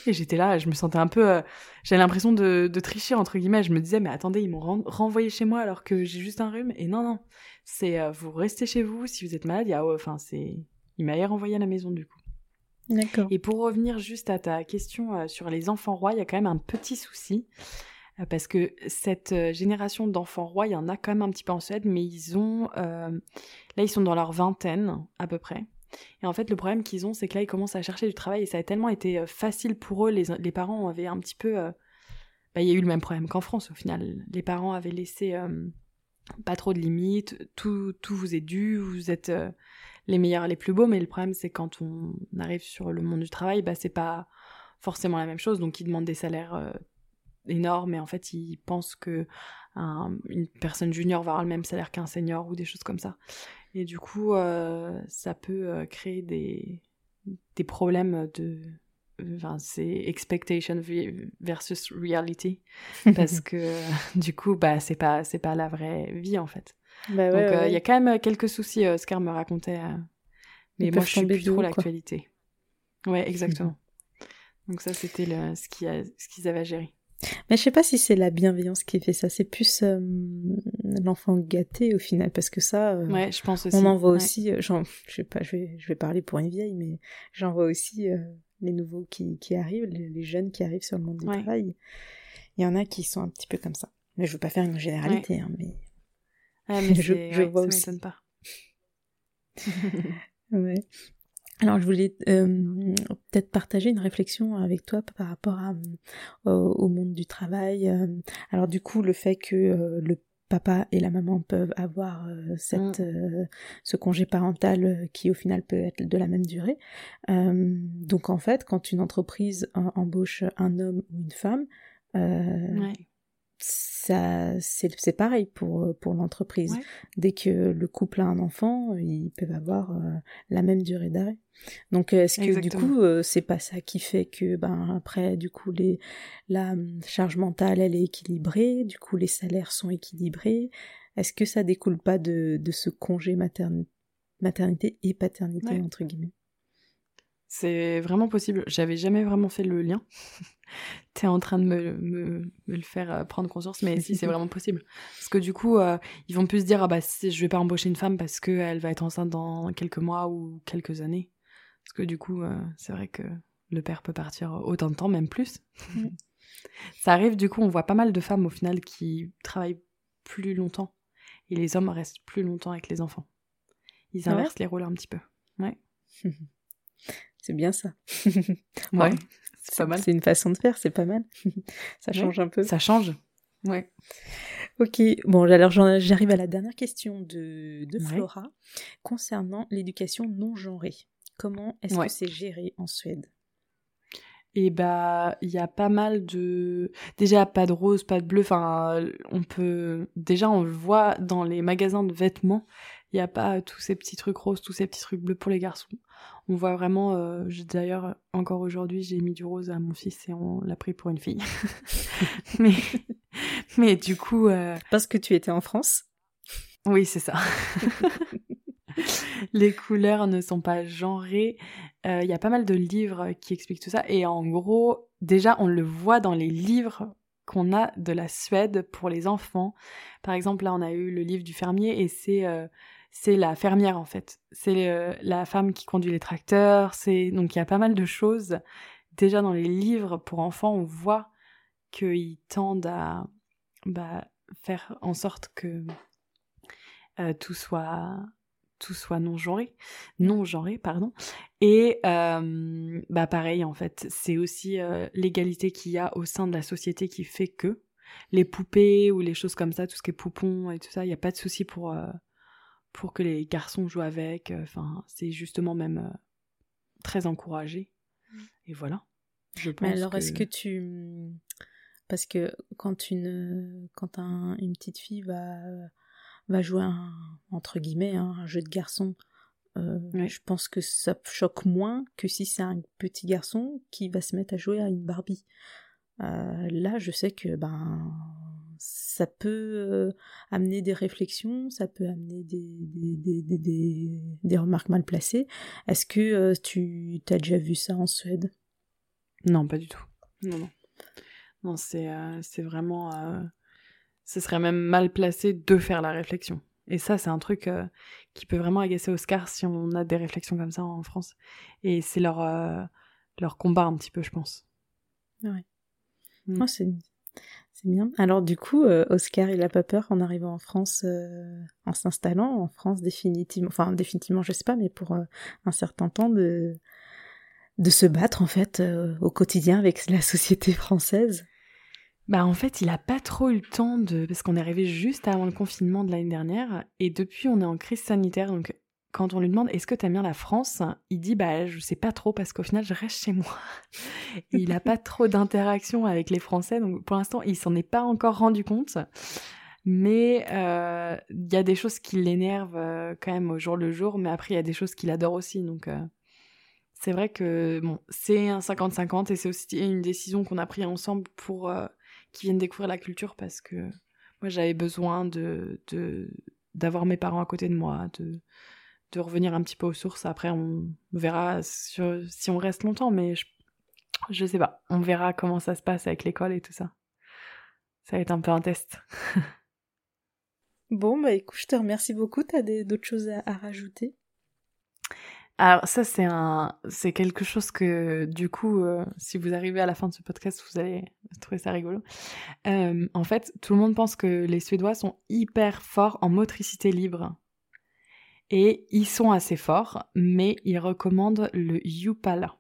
et j'étais là, je me sentais un peu... Euh, j'avais l'impression de, de tricher, entre guillemets. Je me disais, mais attendez, ils m'ont ren- renvoyé chez moi alors que j'ai juste un rhume. Et non, non, c'est euh, vous restez chez vous, si vous êtes malade, il y a... Enfin, euh, c'est... Il m'a renvoyé à la maison du coup. D'accord. Et pour revenir juste à ta question euh, sur les enfants rois, il y a quand même un petit souci. Parce que cette génération d'enfants rois, il y en a quand même un petit peu en Suède, mais ils ont... Euh, là, ils sont dans leur vingtaine, à peu près. Et en fait, le problème qu'ils ont, c'est que là, ils commencent à chercher du travail, et ça a tellement été facile pour eux. Les, les parents avaient un petit peu... Euh, bah, il y a eu le même problème qu'en France, au final. Les parents avaient laissé euh, pas trop de limites, tout, tout vous est dû, vous êtes euh, les meilleurs, les plus beaux, mais le problème, c'est quand on arrive sur le monde du travail, bah, c'est pas forcément la même chose, donc ils demandent des salaires... Euh, énorme, et en fait ils pensent que un, une personne junior va avoir le même salaire qu'un senior ou des choses comme ça, et du coup euh, ça peut euh, créer des des problèmes de enfin c'est expectation versus reality, parce que du coup bah c'est pas c'est pas la vraie vie en fait. Bah ouais, donc il euh, ouais. y a quand même quelques soucis, Oscar me racontait euh, mais Ils moi je suis plus trop l'actualité. Ouais, exactement. Donc ça c'était le, ce qui a, ce qu'ils avaient à gérer. Mais je sais pas si c'est la bienveillance qui fait ça, c'est plus euh, l'enfant gâté au final, parce que ça, euh, ouais, je pense aussi. On en voit ouais. aussi, euh, genre, je sais pas, je vais, je vais parler pour une vieille, mais j'en vois aussi euh, les nouveaux qui, qui arrivent, les, les jeunes qui arrivent sur le monde du ouais. travail. Il y en a qui sont un petit peu comme ça. Mais je veux pas faire une généralité, ouais. hein, mais, ah, mais je, je ouais, vois ça aussi. Ça m'étonne pas. ouais. Alors, je voulais euh, peut-être partager une réflexion avec toi par rapport à, euh, au monde du travail. Alors, du coup, le fait que euh, le papa et la maman peuvent avoir euh, cette, euh, ce congé parental qui, au final, peut être de la même durée. Euh, donc, en fait, quand une entreprise euh, embauche un homme ou une femme... Euh, ouais. Ça, c'est, c'est pareil pour, pour l'entreprise. Ouais. Dès que le couple a un enfant, ils peuvent avoir euh, la même durée d'arrêt. Donc, est-ce que Exactement. du coup, euh, c'est pas ça qui fait que, ben, après, du coup, les, la charge mentale, elle est équilibrée, du coup, les salaires sont équilibrés. Est-ce que ça découle pas de, de ce congé matern- maternité et paternité, ouais. entre guillemets ? C'est vraiment possible. J'avais jamais vraiment fait le lien. T'es en train de me, me, me le faire prendre conscience, mais si, c'est vraiment possible. Parce que du coup, euh, ils vont plus se dire « Ah bah, si, je vais pas embaucher une femme parce qu'elle va être enceinte dans quelques mois ou quelques années. » Parce que du coup, euh, c'est vrai que le père peut partir autant de temps, même plus. Ça arrive, du coup, on voit pas mal de femmes, au final, qui travaillent plus longtemps. Et les hommes restent plus longtemps avec les enfants. Ils inversent ouais. les rôles un petit peu. Ouais. C'est bien ça. ouais, ouais, c'est, c'est pas mal. C'est une façon de faire, c'est pas mal. Ça change ouais, un peu. Ça change. Ouais. Ok. Bon, alors j'arrive à la dernière question de, de Flora ouais. concernant l'éducation non genrée. Comment est-ce ouais. que c'est géré en Suède ? Et bah, il y a pas mal de... Déjà, pas de rose, pas de bleu. Enfin, on peut... Déjà, on le voit dans les magasins de vêtements. Il n'y a pas tous ces petits trucs roses, tous ces petits trucs bleus pour les garçons. On voit vraiment... Euh... D'ailleurs, encore aujourd'hui, j'ai mis du rose à mon fils et on l'a pris pour une fille. mais... mais du coup... Euh... Parce que tu étais en France ? Oui, c'est ça. Les couleurs ne sont pas genrées. Il euh, y a pas mal de livres qui expliquent tout ça. Et en gros, déjà, on le voit dans les livres qu'on a de la Suède pour les enfants. Par exemple, là, on a eu le livre du fermier et c'est, euh, c'est la fermière, en fait. C'est euh, la femme qui conduit les tracteurs. C'est... Donc, il y a pas mal de choses, déjà dans les livres pour enfants, on voit qu'ils tendent à bah, faire en sorte que euh, tout soit... tout soit non-genré, non-genré, pardon, et euh, bah pareil en fait, c'est aussi euh, l'égalité qu'il y a au sein de la société qui fait que les poupées ou les choses comme ça, tout ce qui est poupons et tout ça, il n'y a pas de souci pour, euh, pour que les garçons jouent avec, enfin, c'est justement même euh, très encouragé, et voilà. Je pense. Mais alors que... est-ce que tu... parce que quand une, quand un, une petite fille va... va jouer un, entre guillemets, hein, un jeu de garçon. Euh, oui. Je pense que ça choque moins que si c'est un petit garçon qui va se mettre à jouer à une Barbie. Euh, là, je sais que ben, ça peut euh, amener des réflexions, ça peut amener des, des, des, des, des remarques mal placées. Est-ce que euh, tu as déjà vu ça en Suède ? Non, pas du tout. Non, non. Non, c'est, euh, c'est vraiment... Euh... ce serait même mal placé de faire la réflexion. Et ça, c'est un truc euh, qui peut vraiment agacer Oscar si on a des réflexions comme ça en France. Et c'est leur, euh, leur combat un petit peu, je pense. Ouais. Mm. Oh, c'est, c'est bien. Alors du coup, euh, Oscar, il n'a pas peur en arrivant en France, euh, en s'installant en France définitivement, enfin définitivement, je ne sais pas, mais pour euh, un certain temps de, de se battre en fait euh, au quotidien avec la société française. Bah en fait, il n'a pas trop eu le temps de... parce qu'on est arrivé juste avant le confinement de l'année dernière, et depuis, on est en crise sanitaire, donc quand on lui demande « Est-ce que t'aimes bien la France ?», il dit « Bah, je sais pas trop, parce qu'au final, je reste chez moi. » Il n'a pas trop d'interaction avec les Français, donc pour l'instant, il s'en est pas encore rendu compte, mais il euh, y a des choses qui l'énervent euh, quand même au jour le jour, mais après, il y a des choses qu'il adore aussi, donc... Euh... c'est vrai que bon, c'est un cinquante cinquante et c'est aussi une décision qu'on a prise ensemble pour euh, qu'ils viennent découvrir la culture, parce que moi j'avais besoin de, de, d'avoir mes parents à côté de moi, de, de revenir un petit peu aux sources. Après on verra sur, si on reste longtemps, mais je, je sais pas, on verra comment ça se passe avec l'école et tout ça. Ça va être un peu un test. Bon, bah écoute, je te remercie beaucoup. T'as des, d'autres choses à, à rajouter ? Alors ça, c'est un, c'est quelque chose que, du coup, euh, si vous arrivez à la fin de ce podcast, vous allez trouver ça rigolo. Euh, en fait, tout le monde pense que les Suédois sont hyper forts en motricité libre. Et ils sont assez forts, mais ils recommandent le Jupala.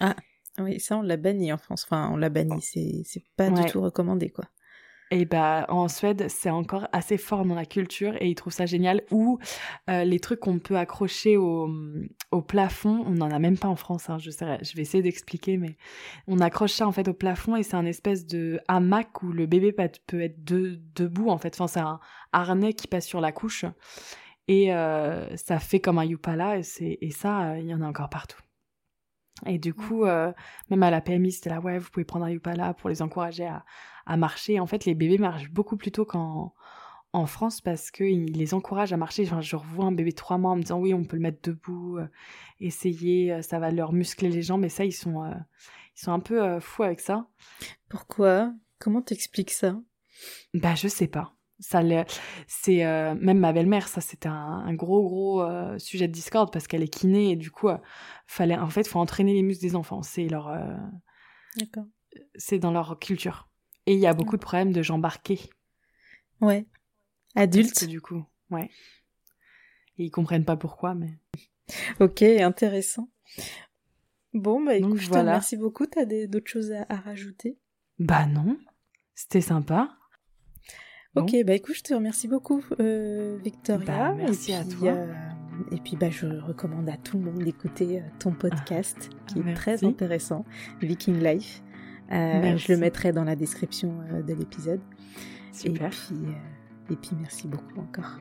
Ah, oui, ça, on l'a banni en France. Enfin, on l'a banni, c'est, c'est pas ouais. du tout recommandé, quoi. Et bah en Suède, c'est encore assez fort dans la culture et ils trouvent ça génial. Ou euh, les trucs qu'on peut accrocher au, au plafond, on n'en a même pas en France, hein, je, sais, je vais essayer d'expliquer, mais on accroche ça en fait au plafond et c'est un espèce de hamac où le bébé peut être de, debout en fait. Enfin, c'est un harnais qui passe sur la couche et euh, ça fait comme un yupala et, c'est, et ça, il euh, y en a encore partout. Et du coup, euh, même à la P M I, c'était là, ouais, vous pouvez prendre un Yupala pour les encourager à, à marcher. En fait, les bébés marchent beaucoup plus tôt qu'en en France parce qu'ils les encouragent à marcher. Genre, je revois un bébé de trois mois en me disant, oui, on peut le mettre debout, euh, essayer, ça va leur muscler les jambes. Et ça, ils sont, euh, ils sont un peu euh, fous avec ça. Pourquoi ? Comment t'expliques ça ? Bah, je sais pas. Ça, c'est euh, même ma belle-mère, ça c'était un, un gros gros euh, sujet de discorde parce qu'elle est kiné et du coup euh, fallait en fait faut entraîner les muscles des enfants, c'est leur euh, d'accord, c'est dans leur culture et il y a beaucoup ouais. de problèmes de gens barqués ouais adultes du coup ouais et ils comprennent pas pourquoi mais ok intéressant. Bon bah écoute, donc, je voilà. te remercie beaucoup. T'as des, d'autres choses à, à rajouter ? Bah non, c'était sympa. Ok, bah écoute, je te remercie beaucoup, euh, Victoria. Bah, merci et puis, à toi. Euh, et puis, bah, je recommande à tout le monde d'écouter ton podcast, ah, qui est merci. très intéressant, Viking Life. Euh, je le mettrai dans la description euh, de l'épisode. Super. Et puis, euh, et puis, merci beaucoup encore.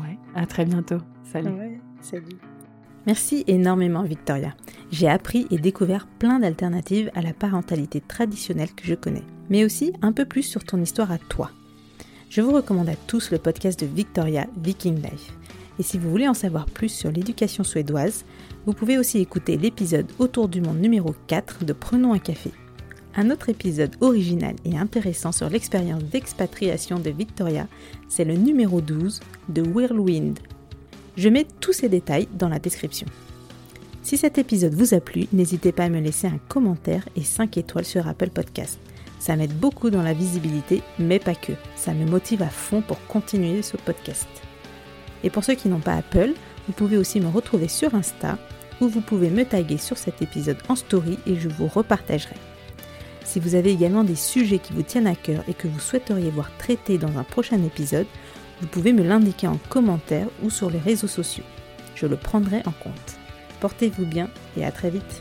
Ouais, à très bientôt. Salut. Ouais, salut. Merci énormément, Victoria. J'ai appris et découvert plein d'alternatives à la parentalité traditionnelle que je connais, mais aussi un peu plus sur ton histoire à toi. Je vous recommande à tous le podcast de Victoria, Viking Life. Et si vous voulez en savoir plus sur l'éducation suédoise, vous pouvez aussi écouter l'épisode Autour du monde numéro quatre de Prenons un café. Un autre épisode original et intéressant sur l'expérience d'expatriation de Victoria, c'est le numéro douze de Whirlwind. Je mets tous ces détails dans la description. Si cet épisode vous a plu, n'hésitez pas à me laisser un commentaire et cinq étoiles sur Apple Podcasts. Ça m'aide beaucoup dans la visibilité, mais pas que. Ça me motive à fond pour continuer ce podcast. Et pour ceux qui n'ont pas Apple, vous pouvez aussi me retrouver sur Insta, où vous pouvez me taguer sur cet épisode en story et je vous repartagerai. Si vous avez également des sujets qui vous tiennent à cœur et que vous souhaiteriez voir traités dans un prochain épisode, vous pouvez me l'indiquer en commentaire ou sur les réseaux sociaux. Je le prendrai en compte. Portez-vous bien et à très vite.